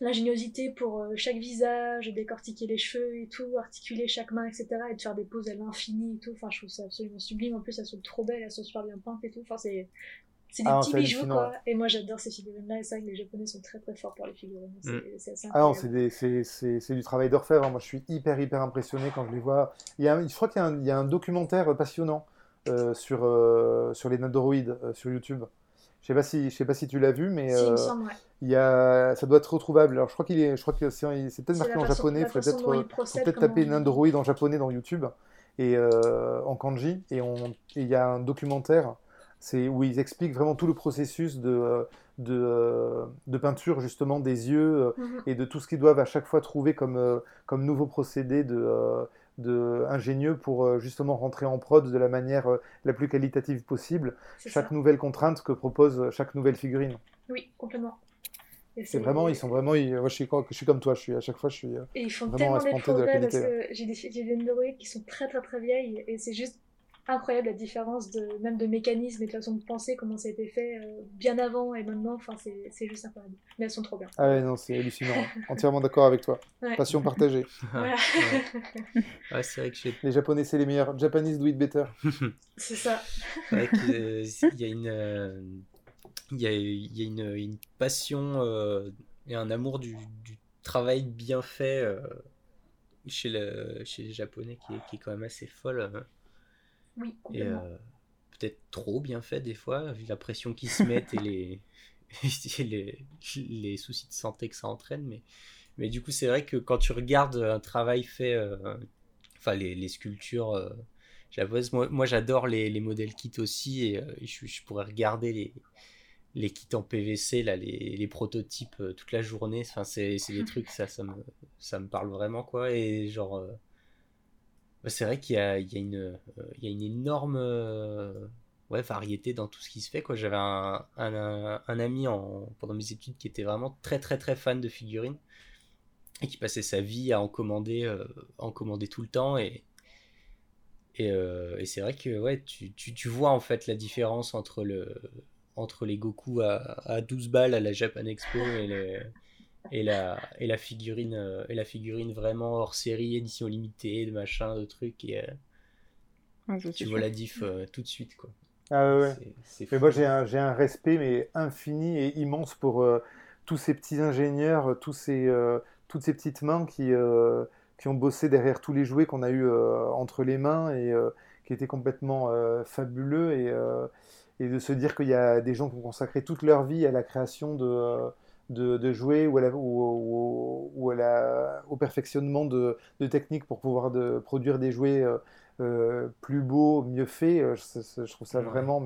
l'ingéniosité pour chaque visage, décortiquer les cheveux et tout, articuler chaque main, etc., et de faire des poses à l'infini et tout, enfin je trouve ça absolument sublime. En plus elles sont trop belles, elles sont super bien peintes et tout, enfin c'est des petits bijoux, quoi. Ouais. Et moi j'adore ces figurines là, et c'est vrai que les japonais sont très très forts pour les figurines. C'est assez incroyable. Ah non, c'est du travail d'orfèvre, hein. Moi je suis hyper impressionné quand je les vois. Je crois qu'il y a un documentaire passionnant sur les Nendoroïdes sur YouTube. Je sais pas si tu l'as vu, mais si, il me semble, ouais. Ça doit être retrouvable. Alors je crois que c'est peut-être marqué en japonais. Il faut peut-être taper Nendoroid en japonais dans YouTube, et en kanji, et il y a un documentaire, où ils expliquent vraiment tout le processus de peinture justement des yeux, et de tout ce qu'ils doivent à chaque fois trouver comme nouveau procédé ingénieux pour justement rentrer en prod de la manière la plus qualitative possible, nouvelle contrainte que propose chaque nouvelle figurine. Oui, complètement. C'est vraiment, ils sont vraiment. Moi, je suis comme toi. À chaque fois, je suis. Et ils font vraiment tellement des progrès, parce que j'ai des Nendoroïdes qui sont très très très vieilles, et c'est juste incroyable la différence de mécanisme et de façon de penser, comment ça a été fait bien avant et maintenant. Enfin, c'est juste incroyable. Mais elles sont trop bien. Ah ouais, non, c'est hallucinant. Entièrement d'accord avec toi. Ouais. Passion partagée. Voilà. Ouais, c'est vrai que les Japonais, c'est les meilleurs. Japanese do it better. C'est ça. C'est vrai qu'il y a une passion et un amour du travail bien fait chez les Japonais qui est quand même assez folle. Hein. Oui, complètement. peut-être trop bien fait des fois, vu la pression qu'ils se mettent et les soucis de santé que ça entraîne. Mais du coup, c'est vrai que quand tu regardes un travail fait, enfin les sculptures japonaises, moi j'adore les modèles kits aussi, et je pourrais regarder les kits en PVC, là, les prototypes toute la journée. Enfin, c'est des trucs, ça me parle vraiment, quoi. Et genre, c'est vrai qu'il y a une énorme variété dans tout ce qui se fait, quoi. J'avais un ami pendant mes études qui était vraiment très très très fan de figurines et qui passait sa vie à en commander tout le temps. Et c'est vrai que tu vois en fait la différence entre les Goku à 12 balles à la Japan Expo et la figurine vraiment hors série, édition limitée, de machin, de trucs, et tu vois la diff tout de suite, quoi. Ah ouais. C'est mais moi j'ai un respect mais infini et immense pour tous ces petits ingénieurs, toutes ces petites mains qui ont bossé derrière tous les jouets qu'on a eu entre les mains et qui étaient complètement fabuleux, et de se dire qu'il y a des gens qui ont consacré toute leur vie à la création de jouets ou au perfectionnement de techniques pour pouvoir produire des jouets plus beaux, mieux faits. Je trouve ça vraiment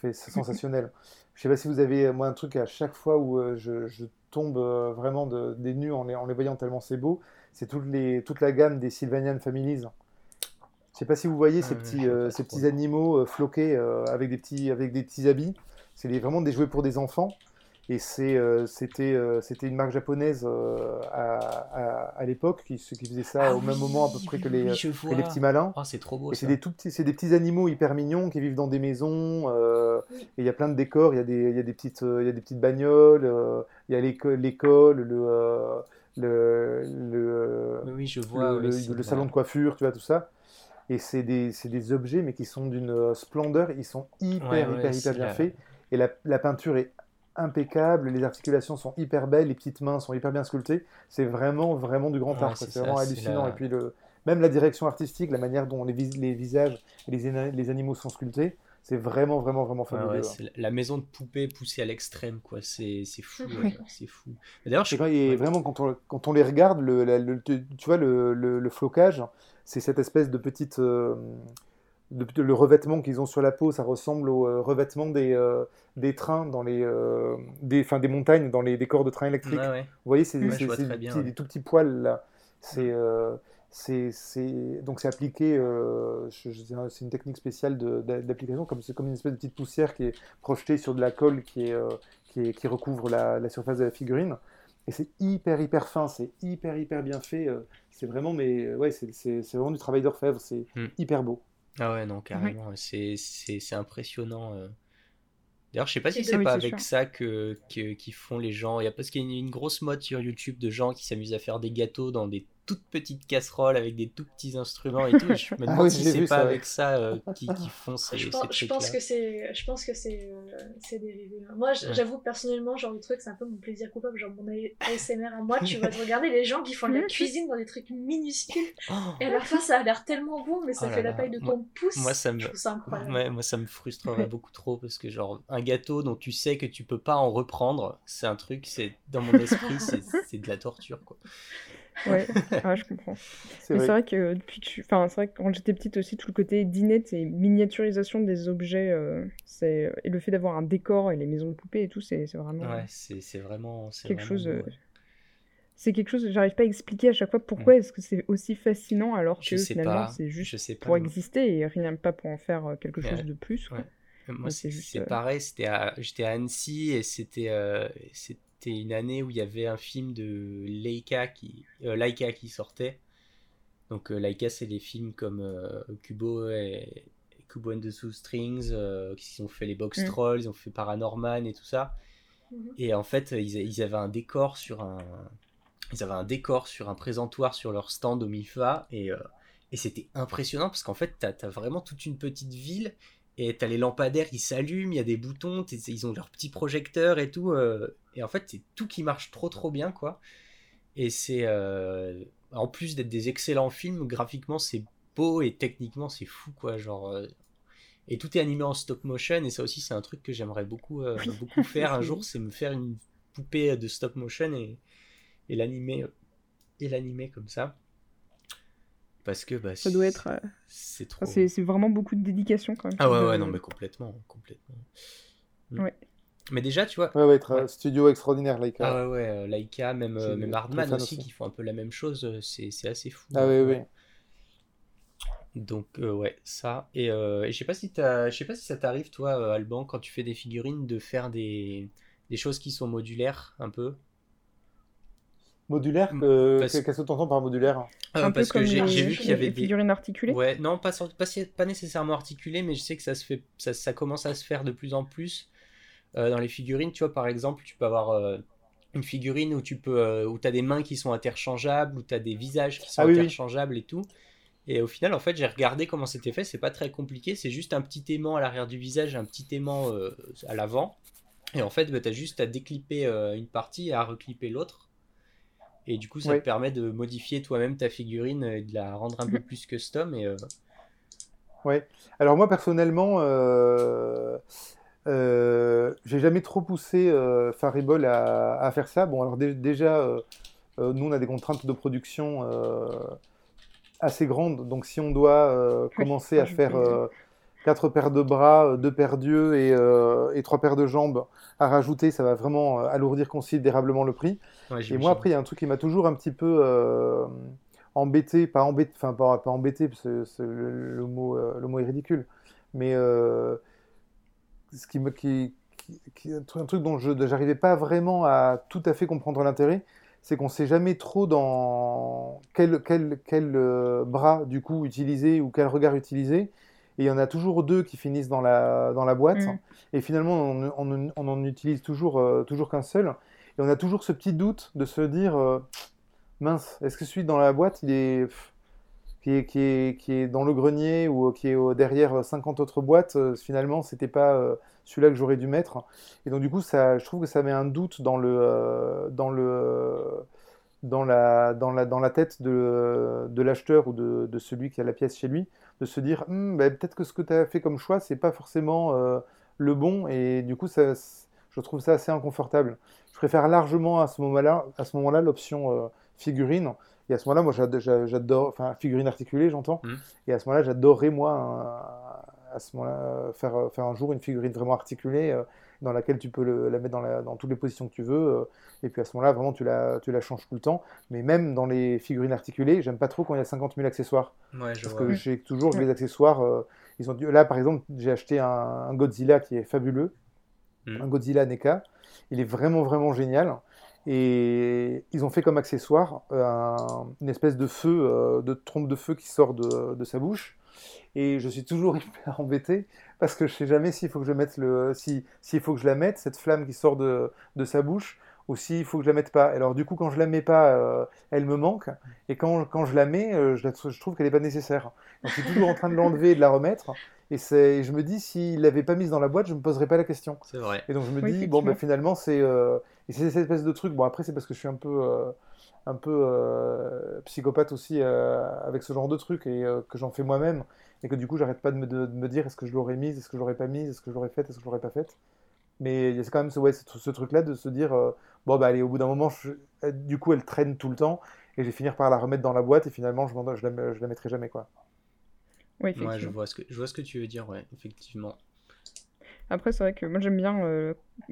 c'est sensationnel. Je sais pas si vous avez, moi, un truc à chaque fois où je tombe vraiment des nues en les voyant tellement c'est beau, c'est toute la gamme des Sylvanian Families. Je sais pas si vous voyez ces petits animaux floqués avec des petits habits. C'est vraiment des jouets pour des enfants. Et c'était une marque japonaise à l'époque qui faisait ça même moment à peu près que les petits malins. Oh, c'est trop beau. Et c'est des petits animaux hyper mignons qui vivent dans des maisons. Et il y a plein de décors. Il y a des petites bagnoles. Il y a l'école. Le salon de coiffure. Tu vois tout ça. Et c'est des objets, mais qui sont d'une splendeur. Ils sont hyper bien faits. Et la peinture est impeccable. Les articulations sont hyper belles. Les petites mains sont hyper bien sculptées. C'est vraiment du grand art. C'est vraiment hallucinant. Et puis même la direction artistique, la manière dont les visages et les animaux sont sculptés, c'est vraiment fabuleux. C'est la maison de poupée poussée à l'extrême, quoi. C'est fou. C'est fou. Et d'ailleurs, vraiment quand on les regarde, tu vois le flocage. C'est cette espèce de petite... le revêtement qu'ils ont sur la peau, ça ressemble au revêtement des trains, des montagnes, dans les décors de trains électriques. Ah ouais. Vous voyez, c'est des tout petits poils, là. Donc c'est appliqué, c'est une technique spéciale d'application, c'est comme une espèce de petite poussière qui est projetée sur de la colle qui recouvre la surface de la figurine. Et c'est hyper fin, c'est hyper bien fait. C'est vraiment, c'est vraiment du travail d'orfèvre, c'est hyper beau. Ah ouais, non, carrément, c'est impressionnant. D'ailleurs, je sais pas si c'est pas avec ça qu'ils font les gens. Il y a parce qu'il y a une grosse mode sur YouTube de gens qui s'amusent à faire des gâteaux dans des toutes petites casseroles avec des tout petits instruments et tout. Je me demande si c'est pas avec ça qu'ils font ces trucs-là. Je pense que c'est dérivé. Moi, j'avoue que personnellement, genre le truc, c'est un peu mon plaisir coupable, genre mon ASMR à moi. Tu vas te regarder les gens qui font de la cuisine dans des trucs minuscules. Et à la fin, ça a l'air tellement bon, mais ça fait la taille de ton pouce. Moi, ça me frustrerait beaucoup trop, parce que genre un gâteau dont tu sais que tu peux pas en reprendre, c'est un truc, c'est dans mon esprit, c'est de la torture, quoi. Ouais, je comprends. C'est vrai que quand j'étais petite aussi, tout le côté dinette et miniaturisation des objets, et le fait d'avoir un décor et les maisons de poupées et tout, c'est vraiment. Ouais, c'est vraiment. C'est quelque vraiment chose. C'est quelque chose que j'arrive pas à expliquer à chaque fois. Pourquoi est-ce que c'est aussi fascinant alors que finalement c'est juste pour exister et rien pas pour en faire quelque chose de plus. Ouais. Moi, c'est pareil. J'étais à Annecy et c'était une année où il y avait un film de Laika qui sortait. Donc Laika, c'est les films comme Kubo et Kubo and the Two Strings, qui ont fait les Box Trolls, ils ont fait Paranorman et tout ça. Et en fait, ils avaient un décor sur un présentoir sur leur stand au MIFA, et c'était impressionnant parce qu'en fait, t'as vraiment toute une petite ville. Et t'as les lampadaires, ils s'allument, il y a des boutons, ils ont leurs petits projecteurs et tout. Et en fait, c'est tout qui marche trop bien, quoi. Et c'est... en plus d'être des excellents films, graphiquement, c'est beau et techniquement, c'est fou, quoi. Genre, Et tout est animé en stop motion, et ça aussi c'est un truc que j'aimerais beaucoup, beaucoup faire un jour, c'est me faire une poupée de stop motion et l'animer, comme ça. Parce que bah, ça doit être, c'est trop... c'est vraiment beaucoup de dédication quand même. Ah ouais, non mais complètement. Ouais. Mais déjà tu vois... Ouais, un studio extraordinaire Laika. Ah ouais, Laika, même Hardman aussi, qui font un peu la même chose, c'est assez fou. Ah ouais, ouais. Donc ouais, ça, et je sais pas si ça t'arrive toi Alban, quand tu fais des figurines, de faire des choses qui sont modulaires un peu. Modulaire, qu'est-ce que t'entends par modulaire? Parce que j'ai vu qu'il y avait des figurines articulées. Ouais, non, pas nécessairement articulées, mais je sais que ça commence à se faire de plus en plus dans les figurines. Tu vois, par exemple, tu peux avoir une figurine où où t'as des mains qui sont interchangeables, où t'as des visages qui sont interchangeables et tout. Et au final, en fait, j'ai regardé comment c'était fait. C'est pas très compliqué. C'est juste un petit aimant à l'arrière du visage, un petit aimant à l'avant. Et en fait, bah, t'as juste à déclipper une partie et à reclipper l'autre. Et du coup, ça te permet de modifier toi-même ta figurine et de la rendre un peu plus custom. Et, ouais. Alors moi, personnellement, j'ai jamais trop poussé Faribol à faire ça. Bon, alors déjà, nous, on a des contraintes de production assez grandes. Donc si on doit commencer à faire 4 paires de bras, 2 paires d'yeux et 3 paires de jambes à rajouter, ça va vraiment alourdir considérablement le prix. Ouais, et moi, après, il y a un truc qui m'a toujours un petit peu embêté, pas embêté, parce que le mot est ridicule, mais ce qui un truc dont je n'arrivais pas vraiment à tout à fait comprendre l'intérêt, c'est qu'on ne sait jamais trop dans quel bras du coup utiliser ou quel regard utiliser. Et il y en a toujours 2 qui finissent dans la boîte. Et finalement, on en utilise toujours qu'un seul. Et on a toujours ce petit doute de se dire mince, est-ce que celui dans la boîte, qui est dans le grenier ou qui est derrière 50 autres boîtes, finalement, c'était pas celui-là que j'aurais dû mettre. Et donc, du coup, je trouve que ça met un doute dans la tête de l'acheteur ou de celui qui a la pièce chez lui, de se dire peut-être que ce que tu as fait comme choix, c'est pas forcément le bon. Et du coup, je trouve ça assez inconfortable. Je préfère largement à ce moment-là l'option figurine. Et à ce moment-là, moi, j'adore, enfin figurine articulée, j'entends. Et à ce moment-là, j'adorerais moi, à ce moment-là, faire un jour une figurine vraiment articulée dans laquelle tu peux la mettre dans toutes les positions que tu veux. Et puis à ce moment-là, vraiment, tu la changes tout le temps. Mais même dans les figurines articulées, j'aime pas trop quand il y a 50 000 accessoires. Ouais, parce que j'ai toujours les accessoires. Là, par exemple, j'ai acheté un Godzilla qui est fabuleux. Un Godzilla NECA. Il est vraiment, vraiment génial. Et ils ont fait comme accessoire une espèce de feu, de trompe de feu qui sort de sa bouche. Et je suis toujours hyper embêté parce que je ne sais jamais s'il faut que je la mette, cette flamme qui sort de sa bouche, ou s'il faut que je la mette pas. Alors du coup, quand je la mets pas, elle me manque. Et quand je la mets, je trouve qu'elle n'est pas nécessaire. Donc, je suis toujours en train de l'enlever et de la remettre. Et je me dis, s'il ne l'avait pas mise dans la boîte, je ne me poserais pas la question. C'est vrai. Et donc je me dis, bon, ben, finalement, c'est cette espèce de truc. Bon, après, c'est parce que je suis un peu psychopathe aussi avec ce genre de truc, et que j'en fais moi-même, et que du coup j'arrête pas de me dire est-ce que je l'aurais mise, est-ce que je l'aurais pas mise, est-ce que je l'aurais faite, est-ce que je l'aurais pas faite. Mais il y a quand même ce truc-là de se dire bon bah allez, au bout d'un moment du coup elle traîne tout le temps et je vais finir par la remettre dans la boîte et finalement je la mettrai jamais, quoi. Ouais, je vois ce que tu veux dire, ouais, effectivement. Après, c'est vrai que moi, j'aime bien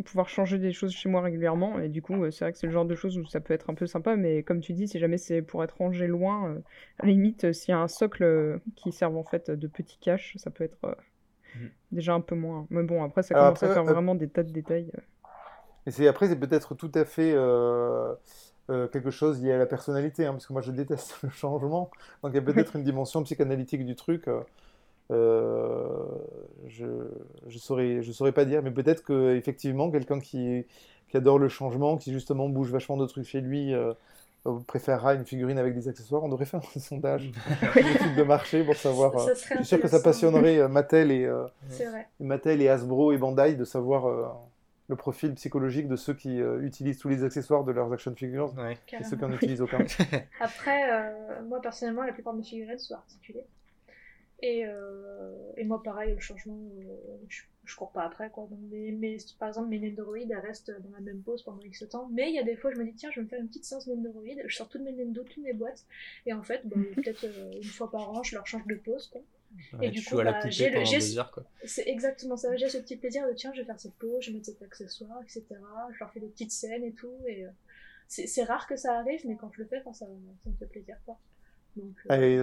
pouvoir changer des choses chez moi régulièrement. Et du coup, c'est vrai que c'est le genre de choses où ça peut être un peu sympa. Mais comme tu dis, si jamais c'est pour être rangé loin, à la limite, s'il y a un socle qui serve en fait de petit cache, ça peut être déjà un peu moins. Mais bon, après, ça commence à faire vraiment des tas de détails. Et c'est peut-être tout à fait quelque chose lié à la personnalité. Hein, parce que moi, je déteste le changement. Donc, il y a peut-être une dimension psychanalytique du truc. Je saurais pas dire, mais peut-être que effectivement quelqu'un qui adore le changement, qui justement bouge vachement de trucs chez lui, préférera une figurine avec des accessoires. On devrait faire un sondage de marché pour savoir. Je suis sûr que ça passionnerait Mattel et Mattel et Hasbro et Bandai de savoir le profil psychologique de ceux qui utilisent tous les accessoires de leurs action figures et ceux qui n'en utilisent aucun. Après, moi personnellement, la plupart de mes figurines sont articulées. Et moi pareil, le changement, je cours pas après quoi. Donc, par exemple mes Nendoroid restent dans la même pose pendant X temps, mais il y a des fois je me dis tiens je vais me faire une petite séance Nendoroid, je sors toutes mes Nendo, toutes mes boîtes, et en fait bon, peut-être une fois par an je leur change de pose quoi. Ouais, et du coup bah, j'ai le c'est exactement ça, j'ai ce petit plaisir de tiens je vais faire cette pose, je vais mettre cet accessoire, etc. Je leur fais des petites scènes et tout, et c'est rare que ça arrive, mais quand je le fais ça, ça me fait plaisir quoi. Donc,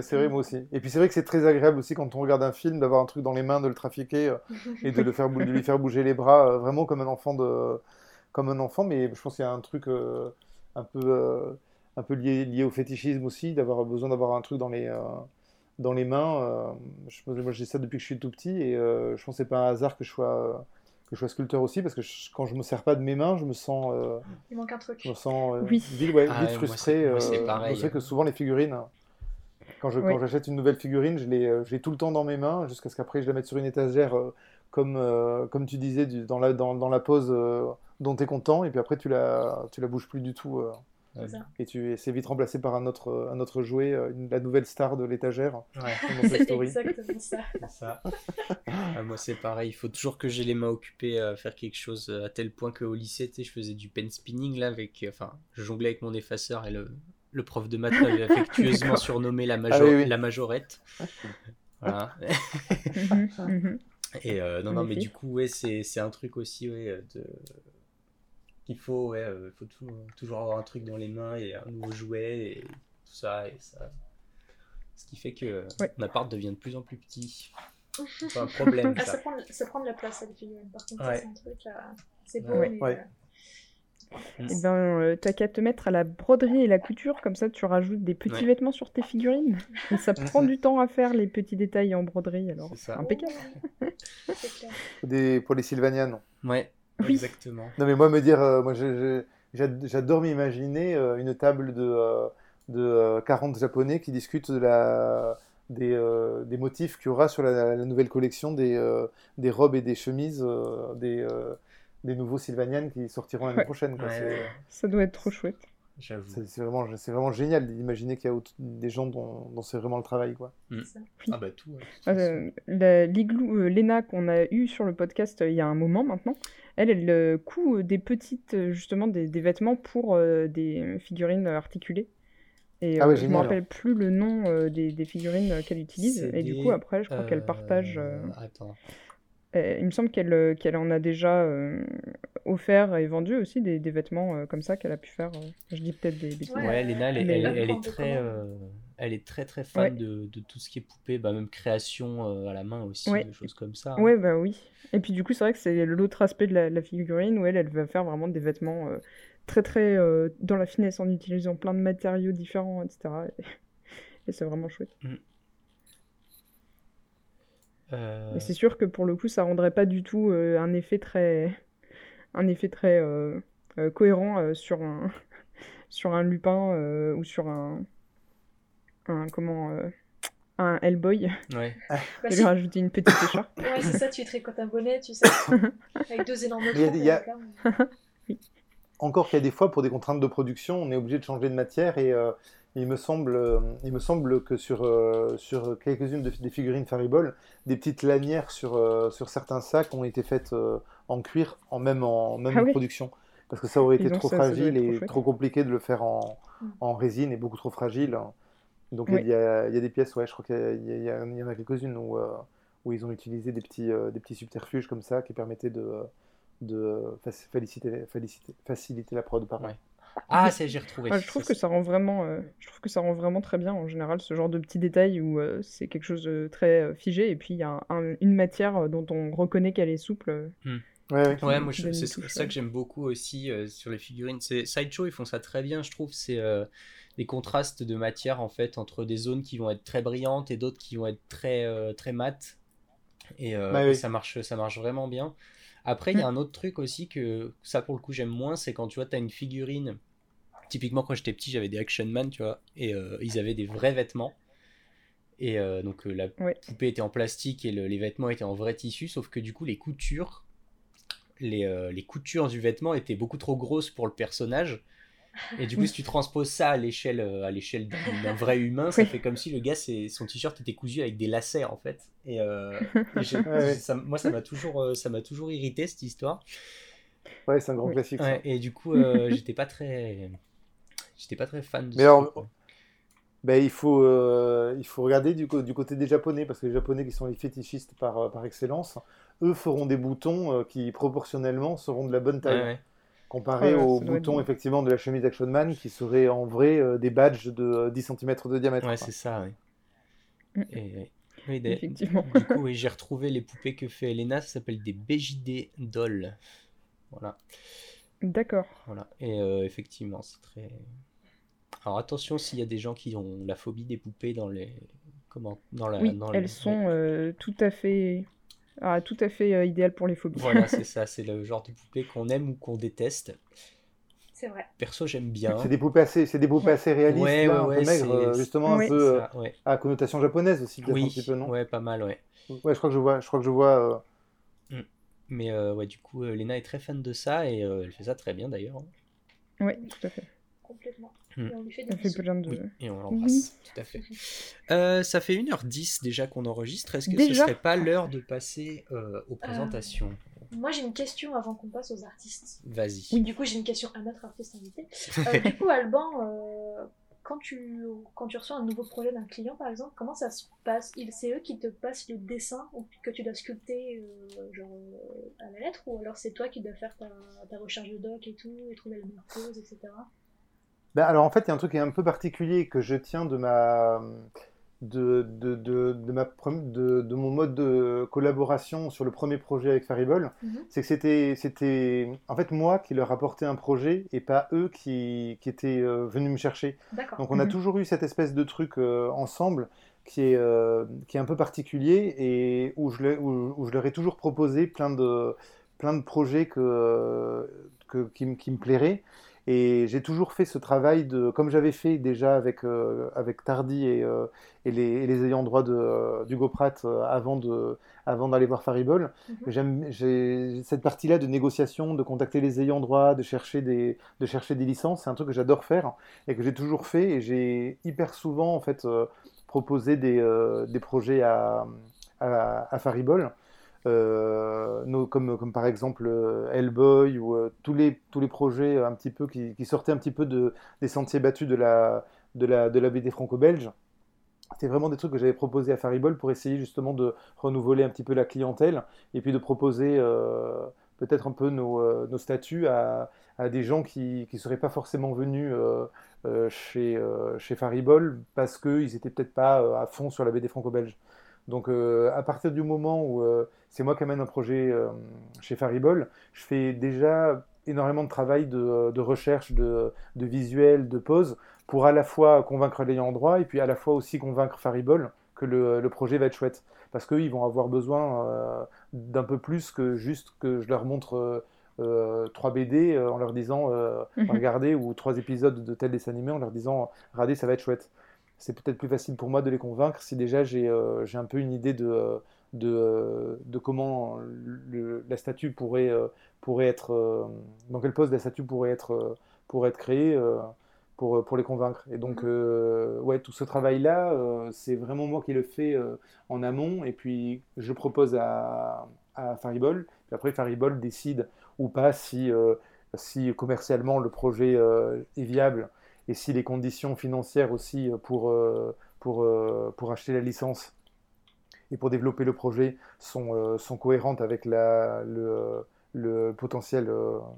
c'est vrai, moi aussi. Et puis c'est vrai que c'est très agréable aussi quand on regarde un film d'avoir un truc dans les mains, de le trafiquer et de, de lui faire bouger les bras, vraiment comme un enfant comme un enfant. Mais je pense qu'il y a un truc un peu lié au fétichisme aussi, d'avoir besoin d'avoir un truc dans les mains. Moi j'ai ça depuis que je suis tout petit, et je pense que c'est pas un hasard que je sois sculpteur aussi, parce que quand je me sers pas de mes mains, je me sens il manque un truc. Je me sens vite frustré. Moi, je sais que souvent les figurines. Quand j'achète une nouvelle figurine, je l'ai tout le temps dans mes mains, jusqu'à ce qu'après je la mette sur une étagère, comme tu disais, dans la pose dont tu es content, et puis après tu la bouges plus du tout. Et c'est vite remplacé par un autre jouet, la nouvelle star de l'étagère. Ouais. C'est exactement ça. C'est ça. Moi c'est pareil, il faut toujours que j'ai les mains occupées à faire quelque chose, à tel point qu'au lycée, je faisais du pen spinning, là, je jonglais avec mon effaceur et le prof de maths m'avait affectueusement surnommé la majorette. Voilà. Et mais du coup, c'est un truc aussi, qu'il faut, faut toujours avoir un truc dans les mains et un nouveau jouet et tout ça. Et ça. Ce qui fait que mon appart devient de plus en plus petit. C'est pas un problème. Ça. Ça prend de la place, ça, les figurines. Par contre, c'est un truc, c'est beau, mais... Et t'as qu'à te mettre à la broderie et la couture, comme ça tu rajoutes des petits vêtements sur tes figurines. Et ça prend du temps à faire les petits détails en broderie, alors c'est impeccable. C'est clair. Pour les Sylvanianes. Ouais, exactement. Non mais moi j'adore m'imaginer une table de 40 japonais qui discutent de des motifs qu'il y aura sur la nouvelle collection des robes et des chemises des nouveaux Sylvanian qui sortiront l'année prochaine. Quoi. Ça doit être trop chouette. J'avoue. C'est vraiment génial d'imaginer qu'il y a des gens dont c'est vraiment le travail. Quoi. Mmh. Ah bah tout. L'igloo Léna qu'on a eu sur le podcast il y a un moment maintenant, elle coud des petites, justement, des vêtements pour des figurines articulées. Et je ne me rappelle plus le nom des figurines qu'elle utilise. Et du coup, après, je crois qu'elle partage... Attends... Il me semble qu'elle en a déjà offert et vendu aussi des vêtements comme ça qu'elle a pu faire. Je dis peut-être des bêtises. Ouais, Léna, elle est très très fan de tout ce qui est poupée, même création à la main aussi, des choses comme ça. Hein. Ouais, bah oui. Et puis du coup, c'est vrai que c'est l'autre aspect de la figurine où elle va faire vraiment des vêtements très très dans la finesse en utilisant plein de matériaux différents, etc. Et c'est vraiment chouette. Mm. Et c'est sûr que pour le coup ça rendrait pas du tout un effet très cohérent sur un Lupin ou sur un Hellboy. Ouais. Je vais rajouter une petite écharpe. Ouais, c'est ça, tu tricotes un bonnet, tu sais. Avec deux énormes trous. Oui. Encore qu'il y a des fois pour des contraintes de production, on est obligé de changer de matière et il me semble que sur quelques-unes des figurines Faribol, des petites lanières sur certains sacs ont été faites en cuir, en production. Parce que ça aurait été trop fragile et trop compliqué de le faire en résine et beaucoup trop fragile. Donc il y a des pièces, je crois qu'il y en a quelques-unes où ils ont utilisé des petits subterfuges comme ça qui permettaient de faciliter la prod par là. Ah, j'ai retrouvé. Ah, je trouve que ça rend vraiment très bien en général ce genre de petits détails où c'est quelque chose de très figé et puis il y a une matière dont on reconnaît qu'elle est souple. Moi c'est ça que j'aime beaucoup aussi sur les figurines. Sideshow, ils font ça très bien, je trouve. C'est des contrastes de matière en fait entre des zones qui vont être très brillantes et d'autres qui vont être très très mates. Et ça marche vraiment bien. Après, il y a un autre truc aussi que ça pour le coup j'aime moins, c'est quand tu vois t'as une figurine. Typiquement, quand j'étais petit, j'avais des Action Man, tu vois, et ils avaient des vrais vêtements. Et donc, la poupée était en plastique et les vêtements étaient en vrai tissu, sauf que du coup, les coutures du vêtement étaient beaucoup trop grosses pour le personnage. Et du coup, si tu transposes ça à l'échelle d'un vrai humain, ça fait comme si le gars, son t-shirt était cousu avec des lacets, en fait. Et ça m'a toujours irrité, cette histoire. Ouais, c'est un grand classique. Ouais, et du coup, j'étais pas très fan de ça. Ben, il faut regarder du côté des Japonais, parce que les Japonais qui sont les fétichistes par excellence, eux feront des boutons qui proportionnellement seront de la bonne taille. Ouais. Comparé aux boutons effectivement de la chemise Action Man qui seraient en vrai des badges de 10 cm de diamètre. Ouais, c'est ça, ouais. Oui, effectivement. Du coup, oui, j'ai retrouvé les poupées que fait Elena, ça s'appelle des BJD Dolls. Voilà. D'accord. Voilà, et effectivement, c'est très... Alors attention s'il y a des gens qui ont la phobie des poupées dans les... Comment... Dans la... Oui, dans elles les... sont tout à fait idéales pour les phobies. Voilà, c'est ça, c'est le genre de poupées qu'on aime ou qu'on déteste. C'est vrai. Perso, j'aime bien. C'est des poupées assez réalistes, ouais, là, ouais, un peu maigres, justement un peu ça, à connotation japonaise aussi, peut-être un petit peu, non ? Ouais, pas mal, ouais. Ouais, je crois que je vois... Mais ouais, du coup, Léna est très fan de ça et elle fait ça très bien d'ailleurs. Ouais, tout à fait. Complètement. Et on lui fait des bisous. Et on l'embrasse, tout à fait. Ça fait 1h10 déjà qu'on enregistre. Est-ce que ce serait pas l'heure de passer aux présentations ? Moi, j'ai une question avant qu'on passe aux artistes. Vas-y. Oui, du coup, j'ai une question à notre artiste invité. Du coup, Alban, quand tu reçois un nouveau projet d'un client, par exemple, comment ça se passe ? C'est eux qui te passent le dessin ou que tu dois sculpter genre, à la lettre, ou alors c'est toi qui dois faire ta recherche de doc et tout, et trouver la bonne pose, etc. Ben alors en fait il y a un truc qui est un peu particulier que je tiens de mon mode de collaboration sur le premier projet avec Faribol, c'est que c'était en fait moi qui leur apportais un projet et pas eux qui étaient venus me chercher. D'accord. Donc on a toujours eu cette espèce de truc ensemble qui est un peu particulier et où je leur ai toujours proposé plein de projets qui me plairaient. Et j'ai toujours fait ce travail, comme j'avais fait déjà avec Tardi et les ayants droit d'Hugo Pratt avant d'aller voir Faribol. J'ai cette partie-là de négociation, de contacter les ayants droit, de chercher des licences. C'est un truc que j'adore faire et que j'ai toujours fait. Et j'ai hyper souvent en fait, proposé des projets à Faribol. Comme par exemple Hellboy ou tous les projets un petit peu qui sortaient un petit peu des sentiers battus de la BD franco-belge. C'était vraiment des trucs que j'avais proposés à Faribol pour essayer justement de renouveler un petit peu la clientèle et puis de proposer peut-être un peu nos statuts à des gens qui ne seraient pas forcément venus chez Faribol parce qu'ils n'étaient peut-être pas à fond sur la BD franco-belge. Donc à partir du moment où c'est moi qui amène un projet chez Faribol, je fais déjà énormément de travail de recherche, de visuel, de pose, pour à la fois convaincre l'ayant droit et puis à la fois aussi convaincre Faribol que le projet va être chouette. Parce qu'ils vont avoir besoin d'un peu plus que juste que je leur montre 3 BD en leur disant regardez, ou 3 épisodes de tel dessin animé en leur disant regardez, ça va être chouette. C'est peut-être plus facile pour moi de les convaincre si déjà j'ai un peu une idée de comment la statue pourrait être... dans quelle pose la statue pourrait être créée pour les convaincre. Et donc, ouais, tout ce travail-là, c'est vraiment moi qui le fais en amont. Et puis, je propose à Faribol. Puis après, Faribol décide ou pas si commercialement le projet est viable. Et si les conditions financières aussi pour acheter la licence et pour développer le projet sont cohérentes avec le potentiel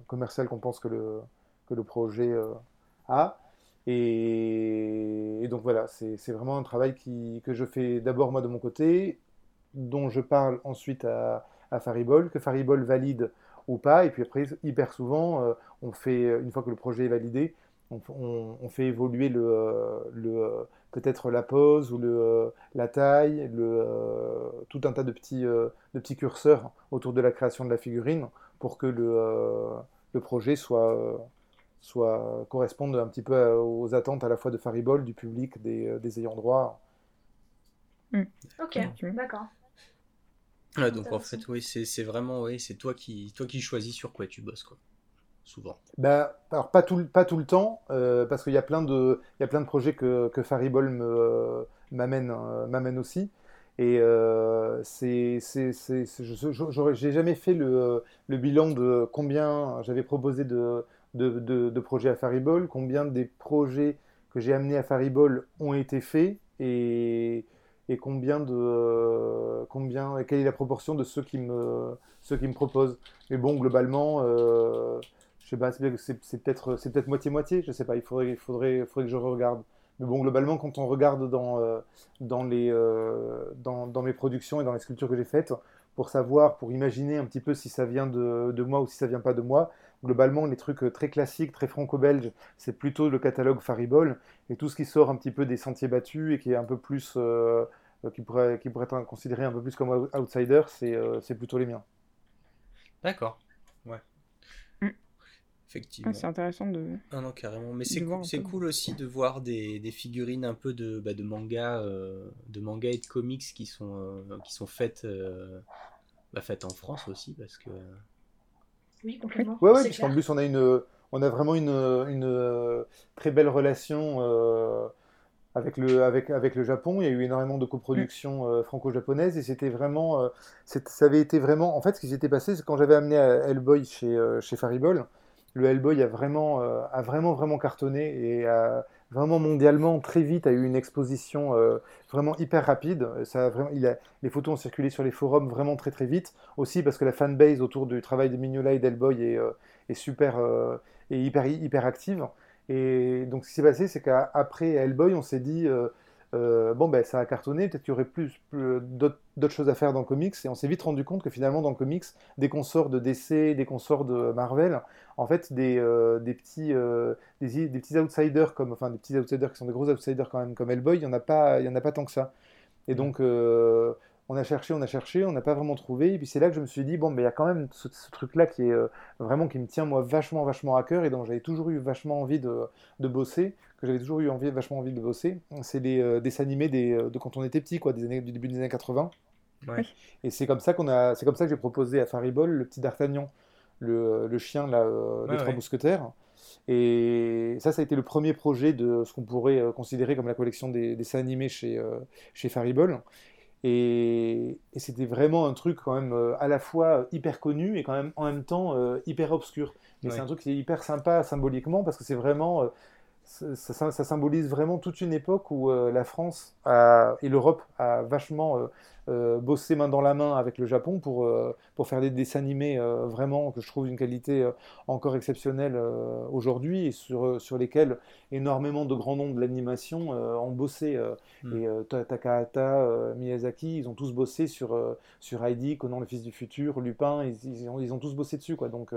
commercial qu'on pense que le projet a. Et donc voilà, c'est vraiment un travail que je fais d'abord moi de mon côté, dont je parle ensuite à Faribol, que Faribol valide ou pas. Et puis après, hyper souvent, on fait, une fois que le projet est validé, on fait évoluer peut-être la pose ou la taille, tout un tas de petits curseurs autour de la création de la figurine pour que le projet corresponde un petit peu aux attentes à la fois de Faribol, du public, des ayants droit. Ok, d'accord. Ah, donc en fait, oui, c'est vraiment, c'est toi qui choisis sur quoi tu bosses, quoi. souvent. Bah, alors pas tout le temps, parce qu'il y a plein de projets que Faribol m'amène aussi. Et j'ai jamais fait le bilan de combien j'avais proposé de projets à Faribol, combien des projets que j'ai amenés à Faribol ont été faits, et quelle est la proportion de ceux qui me proposent. Mais bon, globalement, je sais pas, c'est peut-être moitié-moitié, je sais pas, il faudrait que je regarde. Mais bon, globalement, quand on regarde dans mes productions et dans les sculptures que j'ai faites, pour imaginer un petit peu si ça vient de moi ou si ça vient pas de moi, globalement, les trucs très classiques, très franco-belges, c'est plutôt le catalogue Faribol, et tout ce qui sort un petit peu des sentiers battus et qui est un peu plus, qui pourrait être considéré un peu plus comme outsider, c'est plutôt les miens. D'accord, ouais. Effectivement. Ah, c'est intéressant de... Ah non, carrément. Mais c'est cool aussi de voir des figurines un peu de manga et de comics qui sont faites en France aussi, parce que... Oui, complètement. Ouais, puisqu'en plus, on a vraiment une très belle relation avec le Japon. Il y a eu énormément de coproductions franco-japonaises, et c'était vraiment... ça avait été vraiment... En fait, ce qui s'était passé, c'est quand j'avais amené Hellboy chez Faribol, le Hellboy a vraiment cartonné, et a vraiment mondialement très vite a eu une exposition vraiment hyper rapide. Les photos ont circulé sur les forums vraiment très très vite, aussi parce que la fanbase autour du travail de Mignola et d'Hellboy est super et hyper active. Et donc ce qui s'est passé, c'est qu'après Hellboy, on s'est dit ça a cartonné, peut-être qu'il y aurait plus d'autres choses à faire dans le comics, et on s'est vite rendu compte que finalement dans le comics, dès qu'on sort de DC, dès qu'on sort de Marvel, en fait des petits outsiders qui sont des gros outsiders quand même, comme Hellboy, il y en a pas tant que ça. Et donc on a cherché, on n'a pas vraiment trouvé, et puis c'est là que je me suis dit il y a quand même ce truc là qui est vraiment, qui me tient moi vachement à cœur, et donc j'avais toujours eu vachement envie de bosser, c'est les dessins animés de quand on était petit, quoi, du début des années 80. Ouais. Et c'est comme ça que j'ai proposé à Faribol le petit D'Artagnan, le chien là, des Trois Mousquetaires. Et ça a été le premier projet de ce qu'on pourrait considérer comme la collection des dessins animés chez Faribol. Et c'était vraiment un truc quand même à la fois hyper connu et quand même en même temps hyper obscur. Mais c'est un truc qui est hyper sympa symboliquement, parce que c'est vraiment ça symbolise vraiment toute une époque où la France et l'Europe a vachement bossé main dans la main avec le Japon pour faire des dessins animés vraiment, que je trouve d'une qualité encore exceptionnelle aujourd'hui, et sur lesquels énormément de grands noms de l'animation ont bossé. Et Takahata, Miyazaki, ils ont tous bossé sur Heidi, Conan le Fils du Futur, Lupin, ils ont tous bossé dessus, quoi. Donc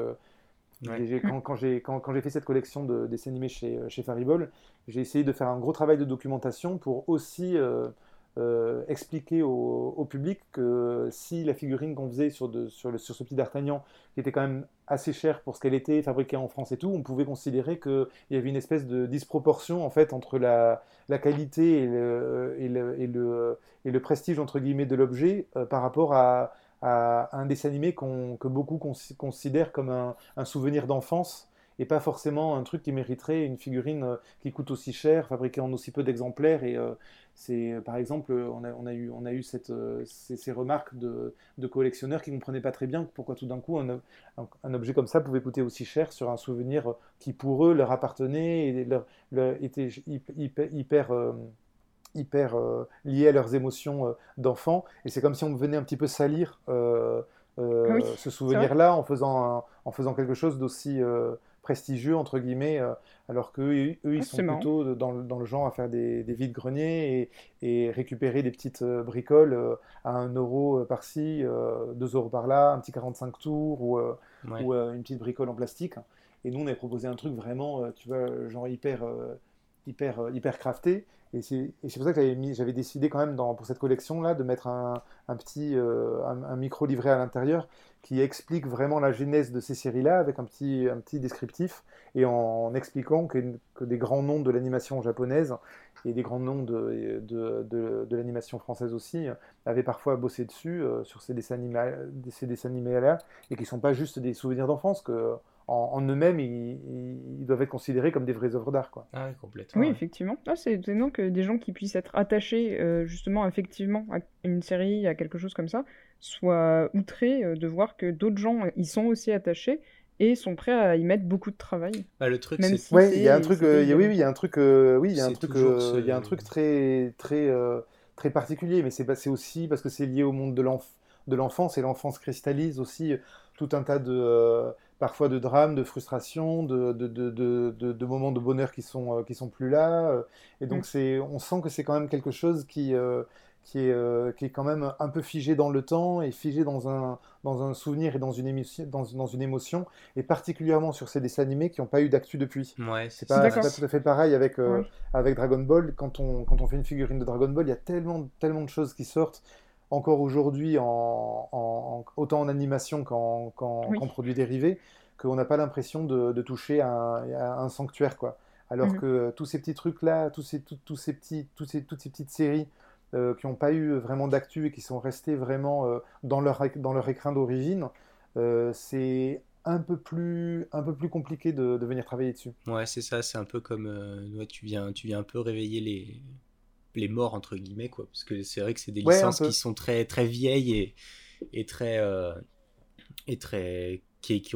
Quand j'ai fait cette collection de dessins animés chez Faribol, j'ai essayé de faire un gros travail de documentation pour aussi expliquer au public que si la figurine qu'on faisait sur ce petit D'Artagnan, qui était quand même assez chère pour ce qu'elle était, fabriquée en France et tout, on pouvait considérer qu'il y avait une espèce de disproportion en fait entre la qualité et le prestige entre guillemets de l'objet par rapport à un dessin animé que beaucoup considèrent comme un souvenir d'enfance, et pas forcément un truc qui mériterait une figurine qui coûte aussi cher, fabriquée en aussi peu d'exemplaires. Et c'est, par exemple, on a eu ces remarques de collectionneurs qui ne comprenaient pas très bien pourquoi tout d'un coup un objet comme ça pouvait coûter aussi cher sur un souvenir qui pour eux leur appartenait et leur était hyper liés à leurs émotions d'enfant, et c'est comme si on venait un petit peu salir ce souvenir-là en faisant quelque chose d'aussi prestigieux entre guillemets, alors que eux ils sont plutôt dans le genre à faire des vides-greniers et récupérer des petites bricoles à 1€ par-ci, 2€ par-là, un petit 45 tours ou une petite bricole en plastique. Et nous on avait proposé un truc vraiment genre hyper crafté, et c'est pour ça que j'avais décidé quand même pour cette collection là de mettre un petit micro livret à l'intérieur qui explique vraiment la genèse de ces séries là avec un petit descriptif, et en expliquant que des grands noms de l'animation japonaise et des grands noms de l'animation française aussi avaient parfois bossé dessus sur ces dessins animés là, et qui sont pas juste des souvenirs d'enfance, que en eux-mêmes, ils doivent être considérés comme des vraies œuvres d'art, quoi. Ah, complètement. Oui, effectivement. Ah, c'est étonnant que des gens qui puissent être attachés, justement, effectivement, à une série, à quelque chose comme ça, soient outrés de voir que d'autres gens y sont aussi attachés et sont prêts à y mettre beaucoup de travail. Bah, le truc, même c'est... Si ouais, il y a un truc... il y a un truc très particulier, mais c'est aussi parce que c'est lié au monde de l'enfance, et l'enfance cristallise aussi tout un tas de... parfois de drames, de frustrations, de moments de bonheur qui sont plus là. Et donc, on sent que c'est quand même quelque chose qui est quand même un peu figé dans le temps et figé dans un souvenir et dans une émotion. Et particulièrement sur ces dessins animés qui n'ont pas eu d'actu depuis. Ouais, c'est pas tout à fait pareil avec Dragon Ball. Quand on fait une figurine de Dragon Ball, il y a tellement de choses qui sortent. Encore aujourd'hui, autant en animation qu'en produits dérivés, qu'on n'a pas l'impression de toucher à un sanctuaire, quoi. Alors que tous ces petits trucs-là, toutes ces petites séries qui n'ont pas eu vraiment d'actu et qui sont restées vraiment dans leur écrin d'origine, c'est un peu plus compliqué de venir travailler dessus. Ouais, c'est ça. C'est un peu comme tu viens un peu réveiller les morts, entre guillemets, quoi, parce que c'est vrai que c'est des licences qui sont très très vieilles et qui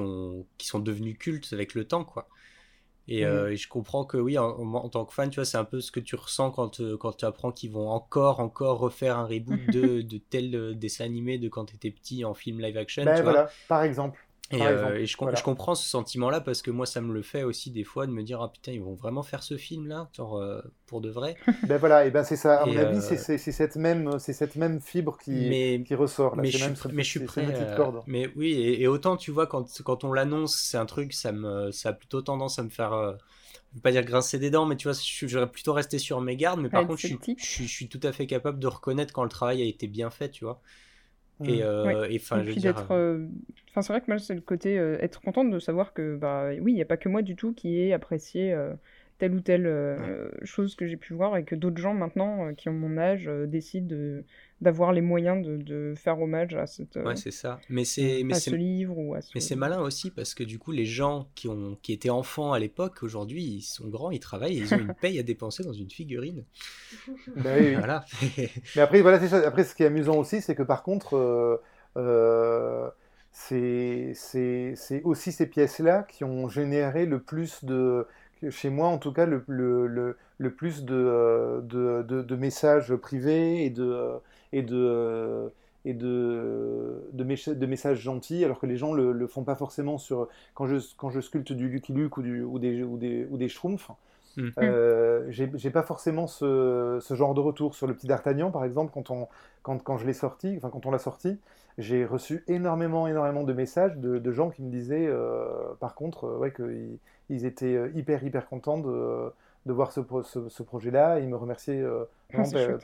sont devenues cultes avec le temps, quoi. Et, et je comprends que oui, en tant que fan, tu vois, c'est un peu ce que tu ressens quand tu apprends qu'ils vont encore refaire un reboot de tel dessin animé de quand t'étais petit en film live action, tu vois, par exemple. Et je comprends ce sentiment-là, parce que moi, ça me le fait aussi des fois de me dire, ah putain, ils vont vraiment faire ce film-là, genre pour de vrai. C'est ça. À mon avis, c'est cette même fibre qui ressort. Là. Mais oui, et autant tu vois quand on l'annonce, c'est un truc, ça a plutôt tendance à me faire. Je ne veux pas dire grincer des dents, mais tu vois, j'aurais plutôt resté sur mes gardes. Mais par contre, je suis tout à fait capable de reconnaître quand le travail a été bien fait, tu vois. C'est vrai que moi, c'est le côté être contente de savoir que oui, il n'y a pas que moi du tout qui ai apprécié telle ou telle chose que j'ai pu voir, et que d'autres gens maintenant qui ont mon âge décident d'avoir les moyens de faire hommage à cette c'est ça. Mais c'est ce livre ou à ce... Mais c'est malin aussi, parce que du coup les gens qui étaient enfants à l'époque, aujourd'hui ils sont grands, ils travaillent et ils ont une paye à dépenser dans une figurine. Oui. Voilà. Mais après c'est ça. Après, ce qui est amusant aussi, c'est que par contre c'est aussi ces pièces-là qui ont généré le plus de... Chez moi, en tout cas, le plus de messages privés et de messages gentils, alors que les gens le font pas forcément sur... Quand je sculpte du Lucky Luke ou des Schtroumpfs, j'ai pas forcément ce genre de retour. Sur le petit d'Artagnan, par exemple, quand on l'a sorti, j'ai reçu énormément de messages de gens qui me disaient par contre qu'ils étaient hyper contents de voir ce projet-là, et ils me remerciaient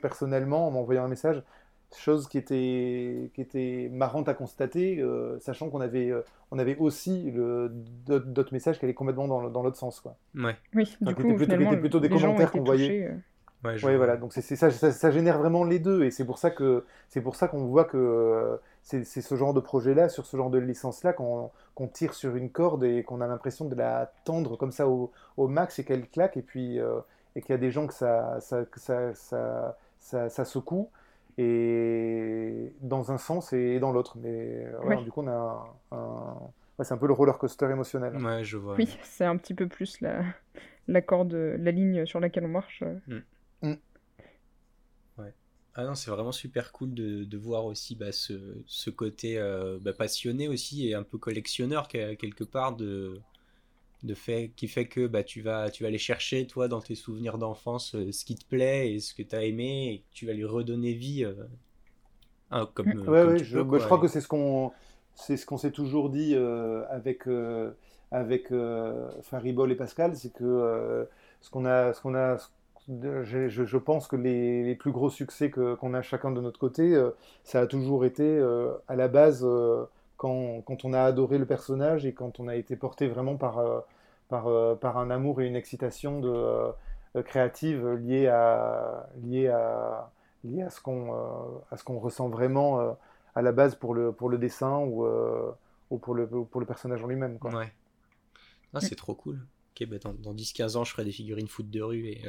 personnellement en m'envoyant un message, chose qui était marrante à constater, sachant qu'on avait aussi d'autres messages qui allaient complètement dans l'autre sens, quoi. Ouais. Oui, du coup, plutôt des commentaires qu'on voyait. Donc ça génère vraiment les deux, et c'est pour ça qu'on voit que c'est ce genre de projet-là, sur ce genre de licence-là, qu'on tire sur une corde et qu'on a l'impression de la tendre comme ça au max, et qu'elle claque, et puis et qu'il y a des gens que ça secoue, et dans un sens et dans l'autre. Mais du coup, on a c'est un peu le roller coaster émotionnel. Ouais, je vois. Oui, c'est un petit peu plus la corde, la ligne sur laquelle on marche. Ouais. Ah non, c'est vraiment super cool de voir aussi ce côté passionné aussi, et un peu collectionneur quelque part qui fait que tu vas aller chercher, toi, dans tes souvenirs d'enfance, ce qui te plaît et ce que tu as aimé, et que tu vas lui redonner vie je crois que c'est ce qu'on s'est toujours dit avec Faribol et Pascal, c'est que je pense que les plus gros succès qu'on a chacun de notre côté, ça a toujours été à la base quand on a adoré le personnage, et quand on a été porté vraiment par un amour et une excitation créative liée à ce qu'on ressent vraiment à la base pour le dessin ou pour le personnage en lui-même, quoi. Ouais. Ah, c'est trop cool. Ok, bah dans 10-15 ans, je ferai des figurines foot de rue et.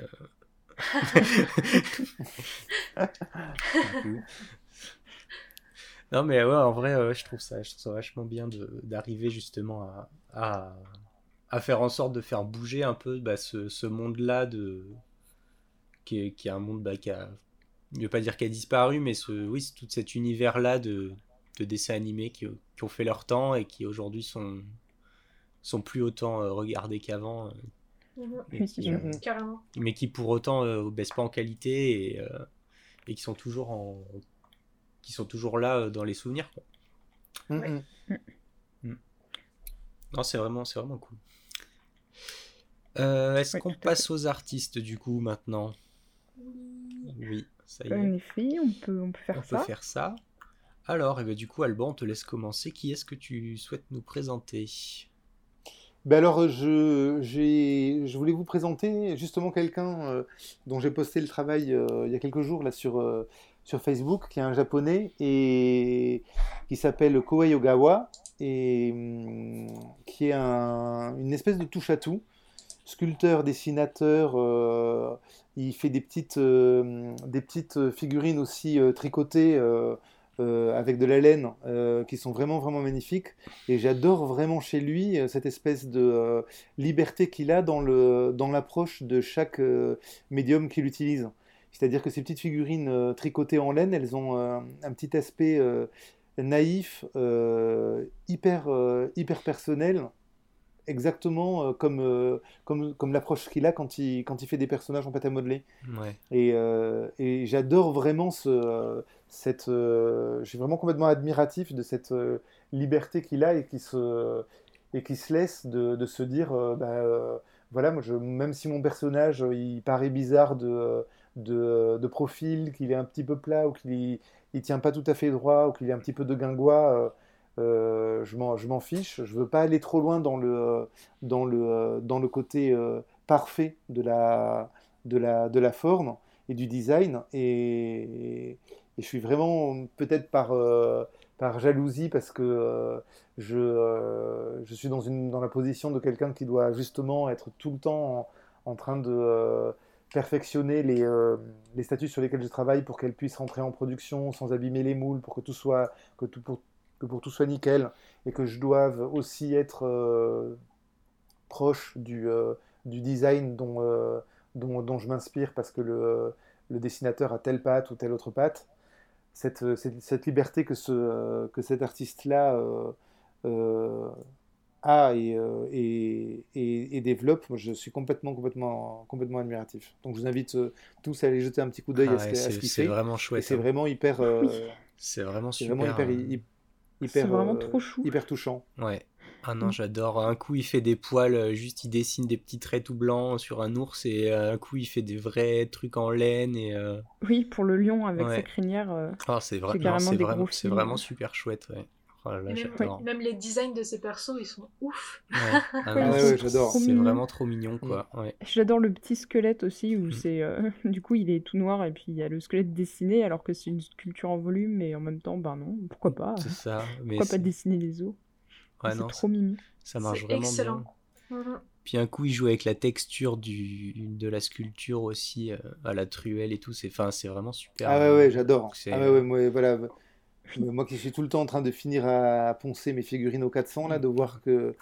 Non, mais ouais, en vrai, je trouve ça vachement bien d'arriver justement à faire en sorte de faire bouger un peu ce monde-là qui est un monde qui a. Je ne veux pas dire qu'il a disparu, mais c'est tout cet univers-là de dessins animés qui ont fait leur temps et qui aujourd'hui sont plus autant regardés qu'avant. Carrément. Mais qui pour autant baissent pas en qualité et qui sont toujours là dans les souvenirs. Quoi. Ouais. Non, c'est vraiment cool. Est-ce qu'on passe aux artistes du coup maintenant ? Oui, ça y est. En effet, on peut faire ça. Alors, et bien, du coup, Alban, on te laisse commencer. Qui est-ce que tu souhaites nous présenter ? Ben alors, je voulais vous présenter justement quelqu'un dont j'ai posté le travail il y a quelques jours là sur Facebook, qui est un japonais et qui s'appelle Kohei Ogawa et qui est une espèce de touche-à-tout, sculpteur, dessinateur. Il fait des petites figurines aussi tricotées. Avec de la laine qui sont vraiment vraiment magnifiques et j'adore vraiment chez lui cette espèce de liberté qu'il a dans l'approche de chaque médium qu'il utilise, c'est-à-dire que ces petites figurines tricotées en laine, elles ont un petit aspect naïf, hyper personnel, exactement comme l'approche qu'il a quand il fait des personnages en pâte à modeler. Ouais. Et j'adore vraiment je suis vraiment complètement admiratif de cette liberté qu'il a et qui se laisse de se dire voilà, moi même si mon personnage il paraît bizarre de profil, qu'il est un petit peu plat ou qu'il ne tient pas tout à fait droit ou qu'il est un petit peu de guingois, je m'en fiche, je veux pas aller trop loin dans le côté parfait de la forme et du design et je suis vraiment peut-être par jalousie parce que je suis dans la position de quelqu'un qui doit justement être tout le temps en train de perfectionner les statues sur lesquelles je travaille pour qu'elles puissent rentrer en production sans abîmer les moules, pour que tout soit pour que tout soit nickel et que je doive aussi être proche du design dont je m'inspire parce que le dessinateur a telle patte ou telle autre patte. Cette liberté que cet artiste-là a et développe, moi, je suis complètement admiratif. Donc je vous invite tous à aller jeter un petit coup d'œil à ce qu'il fait. C'est vraiment chouette. Et c'est vraiment hyper... hyper touchant. Ouais. Ah non, j'adore. Un coup, il fait des poils, juste il dessine des petits traits tout blancs sur un ours et un coup, il fait des vrais trucs en laine et oui, pour le lion avec sa crinière. C'est vraiment super chouette, ouais. Oh là là, même les designs de ces persos, ils sont ouf. Ouais. Ah non, j'adore. C'est vraiment trop mignon, quoi. Ouais. J'adore le petit squelette aussi où c'est du coup il est tout noir et puis il y a le squelette dessiné alors que c'est une sculpture en volume, mais en même temps non, pourquoi pas. C'est ça. Mais pourquoi pas dessiner les os. Ouais, c'est trop mimi. Ça marche vraiment excellent. Bien. Mmh. Puis un coup il joue avec la texture de la sculpture aussi à la truelle et tout. C'est vraiment super. Ah ouais, j'adore. Voilà. Moi qui suis tout le temps en train de finir à poncer mes figurines au 400 là, de voir que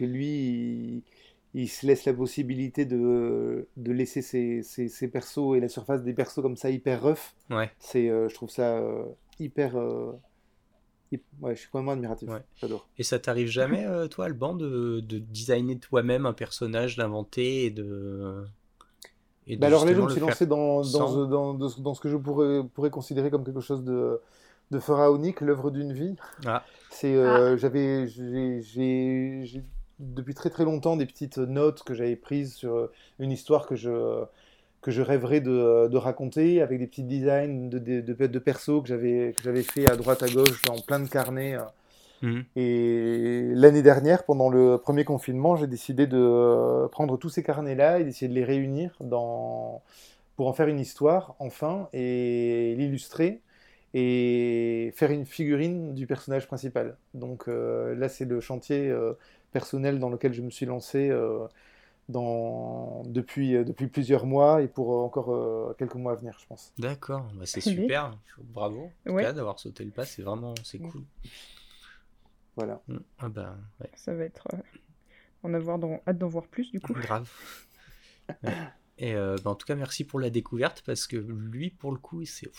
lui il se laisse la possibilité de laisser ses persos et la surface des persos comme ça hyper rough. Ouais. C'est je trouve ça hyper ouais, je suis complètement admiratif. Ouais. J'adore. Et ça t'arrive jamais toi Alban de designer toi-même un personnage, d'inventer et de alors là, je me suis lancé dans ce que je pourrais considérer comme quelque chose de pharaonique, l'œuvre d'une vie. Ah. J'ai depuis très très longtemps des petites notes que j'avais prises sur une histoire que je rêverais de raconter, avec des petits designs de persos que j'avais fait à droite à gauche dans plein de carnets. Et l'année dernière, pendant le premier confinement, j'ai décidé de prendre tous ces carnets-là et d'essayer de les réunir pour en faire une histoire, enfin, et l'illustrer et faire une figurine du personnage principal. Donc là, c'est le chantier personnel dans lequel je me suis lancé depuis plusieurs mois et pour encore quelques mois à venir, je pense. D'accord, bah, c'est super, bravo, en tout cas, d'avoir sauté le pas, c'est vraiment cool. Voilà. Ah bah, ouais. Ça va être... hâte d'en voir plus, du coup. Grave. Ouais. Et bah, en tout cas, merci pour la découverte, parce que lui, pour le coup, sa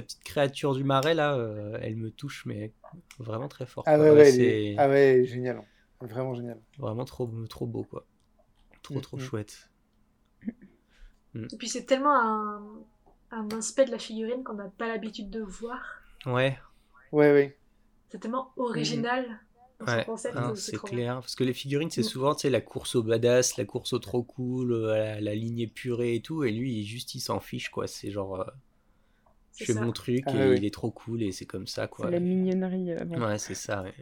petite créature du marais là, elle me touche mais vraiment très fort. Génial, vraiment génial. Vraiment trop beau quoi. Trop chouette. Et puis c'est tellement un aspect de la figurine qu'on n'a pas l'habitude de voir. Ouais. C'est tellement original. Ouais, c'est clair, parce que les figurines c'est souvent la course au badass, la course au trop cool, la ligne épurée et tout, et lui il s'en fiche quoi, c'est genre je fais mon truc et il est trop cool et c'est comme ça quoi. C'est la mignonnerie. Ouais, c'est ça. Ouais.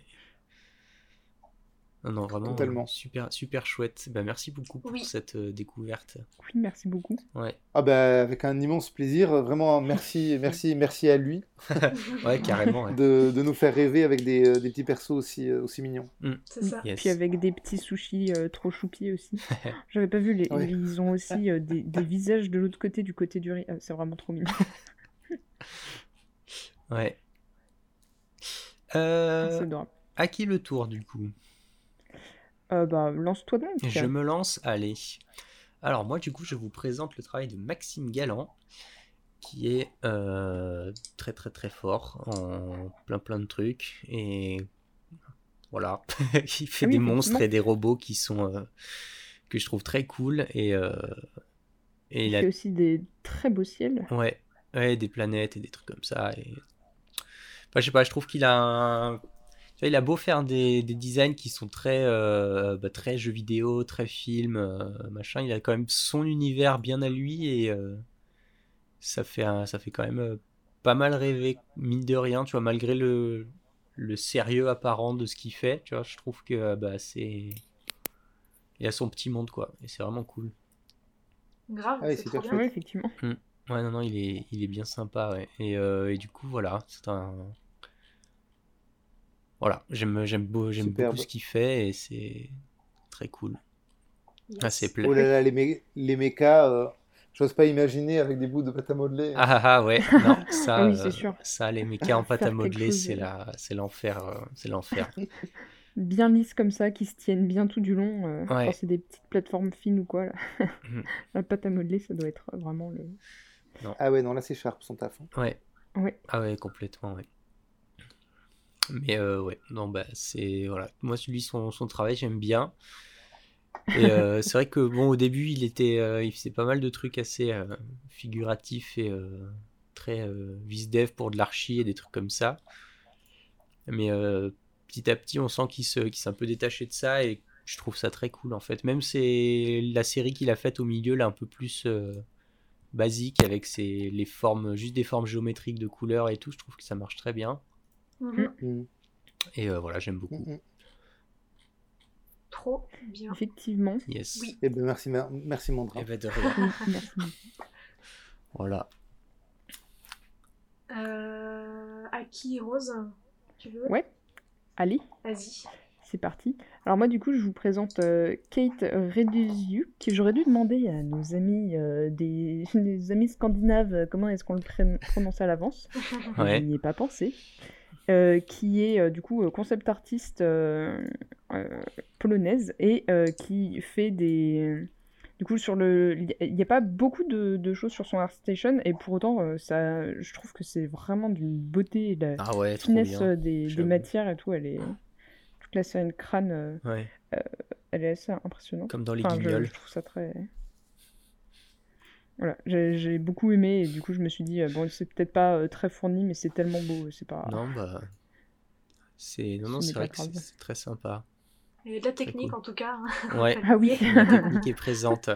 Non, vraiment super, super chouette. Bah, merci beaucoup pour cette découverte. Oui, merci beaucoup. Ouais. Ah bah, avec un immense plaisir. Vraiment, merci à lui. Ouais, carrément. Ouais. De nous faire rêver avec des petits persos aussi mignons. Mmh. C'est ça. Yes. Puis avec des petits sushis trop choupiers aussi. J'avais pas vu, ils ont aussi des visages de l'autre côté, du côté du riz. Ah, c'est vraiment trop mignon. Ouais. C'est adorable. À qui le tour du coup ? Lance-toi donc. Je me lance, allez. Alors moi du coup je vous présente le travail de Maxime Galland, qui est très très très fort en plein de trucs, et voilà. Il fait des monstres et des robots qui sont que je trouve très cool, et il fait aussi des très beaux ciels, des planètes et des trucs comme ça, et... enfin je sais pas, je trouve qu'il a il a beau faire des designs qui sont très, très jeux vidéo, très films, machin. Il a quand même son univers bien à lui, et ça fait quand même pas mal rêver, mine de rien, tu vois, malgré le sérieux apparent de ce qu'il fait, tu vois, je trouve que il a son petit monde, quoi, et c'est vraiment cool. Grave, c'est trop bien, effectivement. Ouais, non, il est bien sympa, ouais. Et du coup, voilà, Voilà, j'aime beaucoup ce qu'il fait, et c'est très cool. Yes. Ah, c'est plein. Oh là là, les mechas, j'ose pas imaginer avec des bouts de pâte à modeler. Les mechas en pâte à modeler, c'est l'enfer. Bien lisses comme ça, qui se tiennent bien tout du long. Quand c'est des petites plateformes fines ou quoi, là. La pâte à modeler, ça doit être vraiment le... Non. Ah ouais, non, là c'est sharp son taf. Hein. Ouais. Ah ouais, complètement, ouais. Mais c'est voilà. Moi celui son travail j'aime bien. Et c'est vrai que bon, au début il faisait pas mal de trucs assez figuratifs et très vis-dev pour de l'archi et des trucs comme ça. Mais petit à petit on sent qu'il s'est un peu détaché de ça, et je trouve ça très cool en fait. Même c'est la série qu'il a faite au milieu là, un peu plus basique, avec les formes, juste des formes géométriques de couleurs et tout. Je trouve que ça marche très bien. Mmh. Et j'aime beaucoup. Trop bien. Effectivement. Yes. Oui. Et merci Mandra. Et de rien. Voilà. À qui, Rose ? Tu veux ? Ouais. Allez. Vas-y. C'est parti. Alors moi du coup je vous présente Kate Reduziu, qui j'aurais dû demander à nos amis des amis scandinaves comment est-ce qu'on le prononce à l'avance. Je n'y ai pas pensé. Qui est du coup concept artiste polonaise, et qui fait des... Du coup, il n'y a pas beaucoup de choses sur son ArtStation, et pour autant, je trouve que c'est vraiment d'une beauté, la finesse des matières et tout. Elle est... Toute la scène crâne, elle est assez impressionnante. Comme dans les Guignols. Je trouve ça très... Voilà, j'ai beaucoup aimé, et du coup je me suis dit c'est peut-être pas très fourni, mais c'est tellement beau, c'est pas... Non, bah... c'est vrai que c'est très sympa. Et de la technique cool. En tout cas. Hein. Ouais. Ah oui. La technique est présente.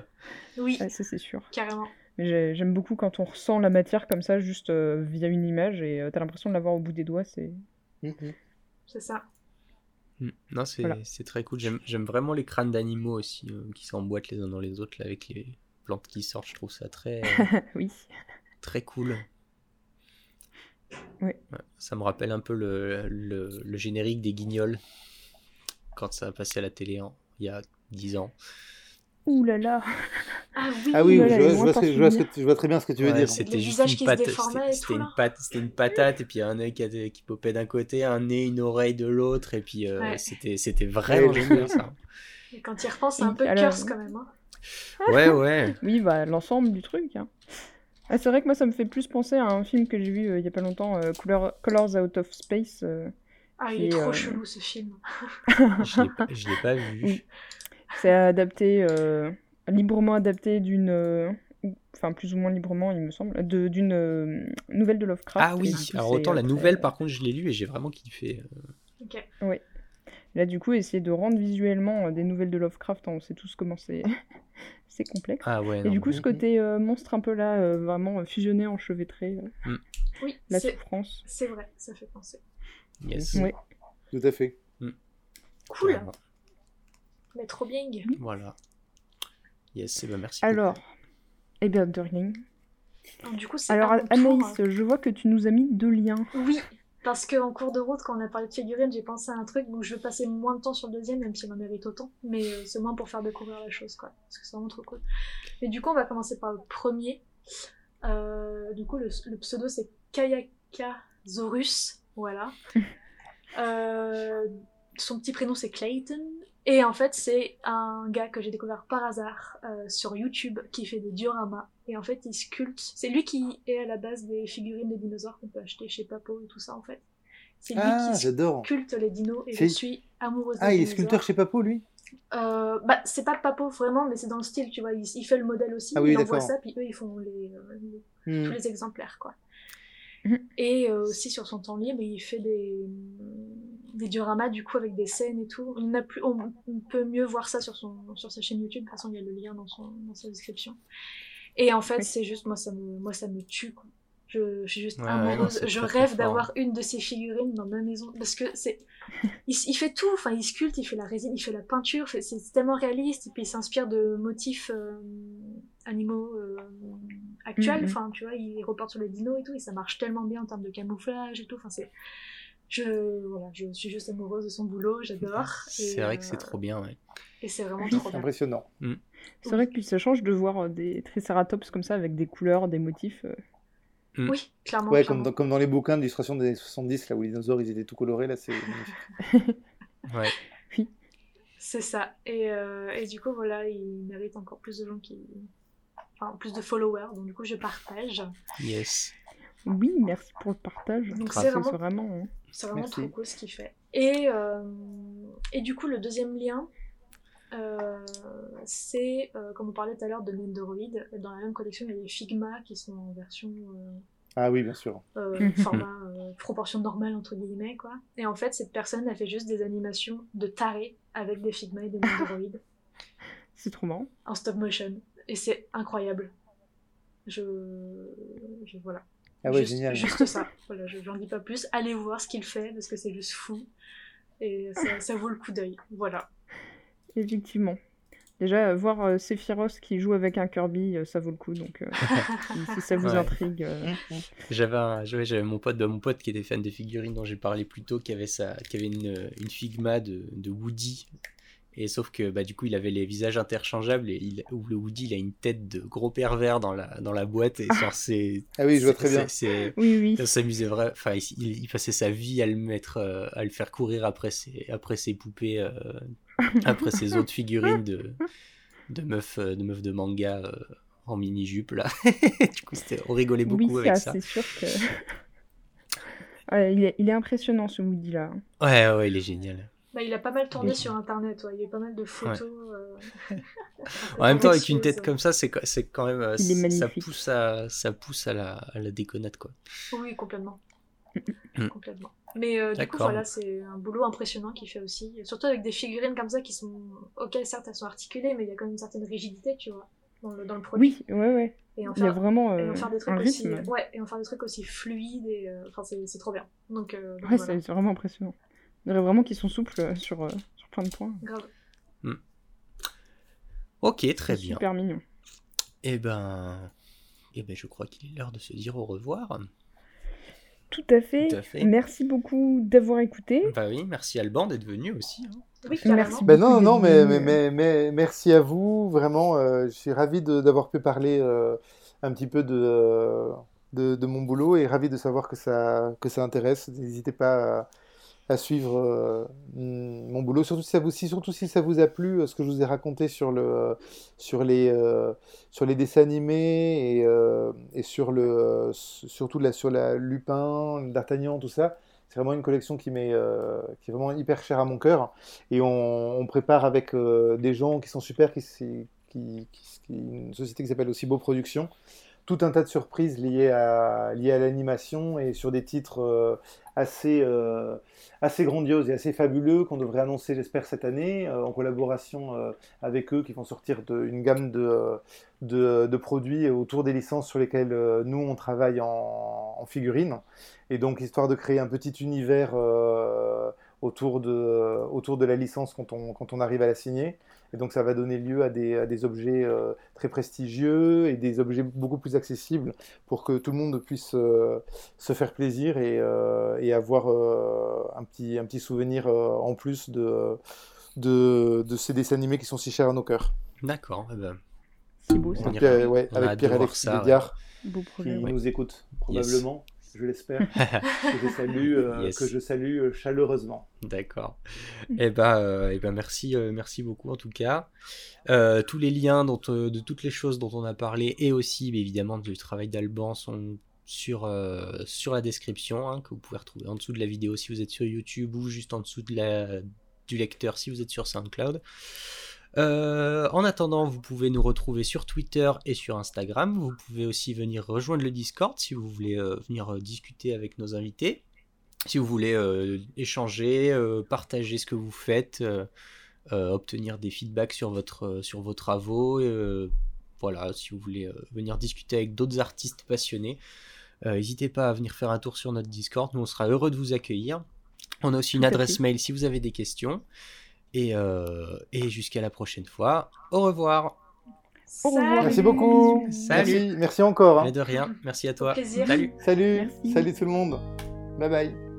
Oui. Ah, ça c'est sûr. Carrément. Mais j'aime beaucoup quand on ressent la matière comme ça, juste via une image, et t'as l'impression de l'avoir au bout des doigts, c'est... Mm-hmm. C'est ça. Non, c'est très cool, j'aime vraiment les crânes d'animaux aussi, qui s'emboîtent les uns dans les autres, là, avec les... plantes qui sortent, je trouve ça très très cool. Oui. Ça me rappelle un peu le générique des Guignols quand ça a passé à la télé il y a 10 ans. Ouh là là. Ah oui, je vois très bien ce que tu veux dire. C'était juste une patate, c'était une patate, et puis un œil qui popait d'un côté, un nez, une oreille de l'autre, et puis c'était vraiment génial ça. Et quand il repense, c'est un peu curse quand même. Hein. Ouais. Oui, bah l'ensemble du truc. Hein. Ah, c'est vrai que moi, ça me fait plus penser à un film que j'ai vu il y a pas longtemps, Colors Out of Space. Il est trop chelou ce film. Je l'ai pas vu. Oui. C'est adapté, librement adapté d'une... Enfin, plus ou moins librement, il me semble, d'une nouvelle de Lovecraft. Ah oui, alors autant la nouvelle, par contre, je l'ai lue et j'ai vraiment kiffé. Ok. Oui. Là, du coup, essayer de rendre visuellement des nouvelles de Lovecraft, on sait tous comment c'est, c'est complexe. Ah ouais, et du coup, ce côté monstre un peu là, vraiment fusionné, enchevêtré. Oui, la souffrance. C'est vrai, ça fait penser. Yes. Oui. Tout à fait. Cool. Voilà. Mais trop bien. Voilà. Yes, ben merci. Alors, et bien de rien. Du coup, c'est alors Anaïs, je vois que tu nous as mis 2 liens. Oui. Parce qu'en cours de route, quand on a parlé de figurines, j'ai pensé à un truc, donc je veux passer moins de temps sur le deuxième, même si on en mérite autant, mais c'est moins pour faire découvrir la chose, quoi, parce que c'est vraiment trop cool. Et du coup, on va commencer par le premier. Du coup, le pseudo, c'est Kayakasaurus, voilà. Son petit prénom, c'est Clayton, et en fait, c'est un gars que j'ai découvert par hasard sur YouTube, qui fait des dioramas. Et en fait, il sculpte. C'est lui qui est à la base des figurines de dinosaures qu'on peut acheter chez Papo et tout ça, en fait. C'est lui qui sculpte les dinos et je suis amoureuse des dinosaures. Il est sculpteur chez Papo, lui c'est pas Papo vraiment, mais c'est dans le style, tu vois. Il fait le modèle aussi, il envoie ça, puis eux, ils font tous les exemplaires, quoi. Et aussi, sur son temps libre, il fait des dioramas, du coup, avec des scènes et tout. On peut mieux voir ça sur sa chaîne YouTube. De toute façon, il y a le lien dans sa description. Et en fait, c'est juste, moi ça me tue, quoi. Je suis juste amoureuse. Je rêve d'avoir une de ces figurines dans ma maison. Parce que il fait tout. Enfin, il sculpte, il fait la résine, il fait la peinture. C'est tellement réaliste. Et puis, il s'inspire de motifs animaux actuels. Enfin, tu vois, il reporte sur les dinos et tout. Et ça marche tellement bien en termes de camouflage et tout. Enfin, je suis juste amoureuse de son boulot. J'adore. C'est vrai que c'est trop bien, ouais. Et c'est vraiment trop impressionnant. Bien. C'est vrai que ça change de voir des tricératops comme ça, avec des couleurs, des motifs. Oui, clairement. Ouais, clairement. Comme dans les bouquins d'illustration des années 70, là où les dinosaures, ils étaient tout colorés, là, c'est magnifique. Ouais. Oui. C'est ça. Et du coup, voilà, il mérite encore plus de gens plus de followers. Donc, du coup, je partage. Yes. Oui, merci pour le partage. Donc, c'est vraiment trop cool ce qu'il fait. Et du coup, le deuxième lien... c'est, comme on parlait tout à l'heure de Nendoroid, dans la même collection il y a les Figma qui sont en version bien sûr format proportion normale entre guillemets, quoi. Et en fait cette personne a fait juste des animations de tarés avec des Figma et des Nendoroid. C'est trop marrant en stop motion et c'est incroyable. Voilà. Ah ouais, génial. Juste ça, voilà, j'en dis pas plus, allez voir ce qu'il fait parce que c'est juste fou et ça vaut le coup d'œil, voilà. Effectivement. Déjà, voir Sephiroth qui joue avec un Kirby, ça vaut le coup. Donc, si ça vous intrigue. J'avais mon pote qui était fan des figurines dont j'ai parlé plus tôt, qui avait une Figma de Woody. Et sauf que du coup, il avait les visages interchangeables et le Woody, il a une tête de gros pervers dans la boîte. Et genre, c'est. Ah oui, je vois très bien. Oui. Il s'amusait vraiment. Enfin, il passait sa vie à le mettre, à le faire courir après ses poupées. Après ces autres figurines de meufs de manga en mini-jupe, là. Du coup, on rigolait beaucoup avec ça. Oui, c'est sûr que... il est impressionnant, ce Woody-là. Ouais, il est génial. Il a pas mal tourné sur Internet, ouais. Il y a eu pas mal de photos. Ouais. En même temps, avec une tête comme ça, c'est quand même... ça pousse à la déconnade, quoi. Oui, complètement. Complètement. Mais du coup, voilà, c'est un boulot impressionnant qu'il fait aussi. Surtout avec des figurines comme ça qui sont... Ok, certes, elles sont articulées, mais il y a quand même une certaine rigidité, tu vois, dans le produit. Oui, ouais. Et en faire, il y a vraiment un rythme. Aussi, ouais, et en faire des trucs aussi fluides. Et, c'est trop bien. Donc, ouais, voilà. C'est vraiment impressionnant. Il y aurait vraiment qu'ils sont souples sur plein de points. Grave. Ok, très bien. Super mignon. Eh ben, je crois qu'il est l'heure de se dire au revoir. Tout à fait. Merci beaucoup d'avoir écouté. Bah oui, merci Alban d'être venu aussi. Oui, merci. Ben non, mais merci à vous. Vraiment, je suis ravi d'avoir pu parler un petit peu de mon boulot et ravi de savoir que ça intéresse. N'hésitez pas à suivre mon boulot, surtout si ça vous a plu, ce que je vous ai raconté sur les dessins animés et surtout sur la Lupin, D'Artagnan, tout ça. C'est vraiment une collection qui est vraiment hyper chère à mon cœur, et on prépare avec des gens qui sont super, qui une société qui s'appelle aussi Beau Productions, tout un tas de surprises liées à l'animation et sur des titres assez grandiose et assez fabuleux qu'on devrait annoncer, j'espère, cette année, en collaboration avec eux, qui vont sortir une gamme de produits autour des licences sur lesquelles nous on travaille en figurines, et donc histoire de créer un petit univers autour de la licence quand on arrive à la signer. Et donc ça va donner lieu à des objets très prestigieux et des objets beaucoup plus accessibles pour que tout le monde puisse se faire plaisir et avoir un petit souvenir en plus de ces dessins animés qui sont si chers à nos cœurs. D'accord. C'est beau ça. On avec Pierre-Alex Lédiard qui nous écoute probablement. Yes. Je l'espère, que je salue chaleureusement. D'accord. Eh ben merci beaucoup en tout cas. Tous les liens de toutes les choses dont on a parlé, et aussi évidemment du travail d'Alban, sont sur la description, que vous pouvez retrouver en dessous de la vidéo si vous êtes sur YouTube, ou juste en dessous du lecteur si vous êtes sur SoundCloud. En attendant, vous pouvez nous retrouver sur Twitter et sur Instagram. Vous pouvez aussi venir rejoindre le Discord si vous voulez venir discuter avec nos invités, si vous voulez échanger, partager ce que vous faites, obtenir des feedbacks sur vos travaux, voilà, si vous voulez venir discuter avec d'autres artistes passionnés, n'hésitez pas à venir faire un tour sur notre Discord. Nous, on sera heureux de vous accueillir. On a aussi une adresse mail si vous avez des questions. Et jusqu'à la prochaine fois. Au revoir. Salut. Merci beaucoup. Salut. Merci encore. Mais de rien. Merci à toi. Salut. Merci. Salut tout le monde. Bye bye.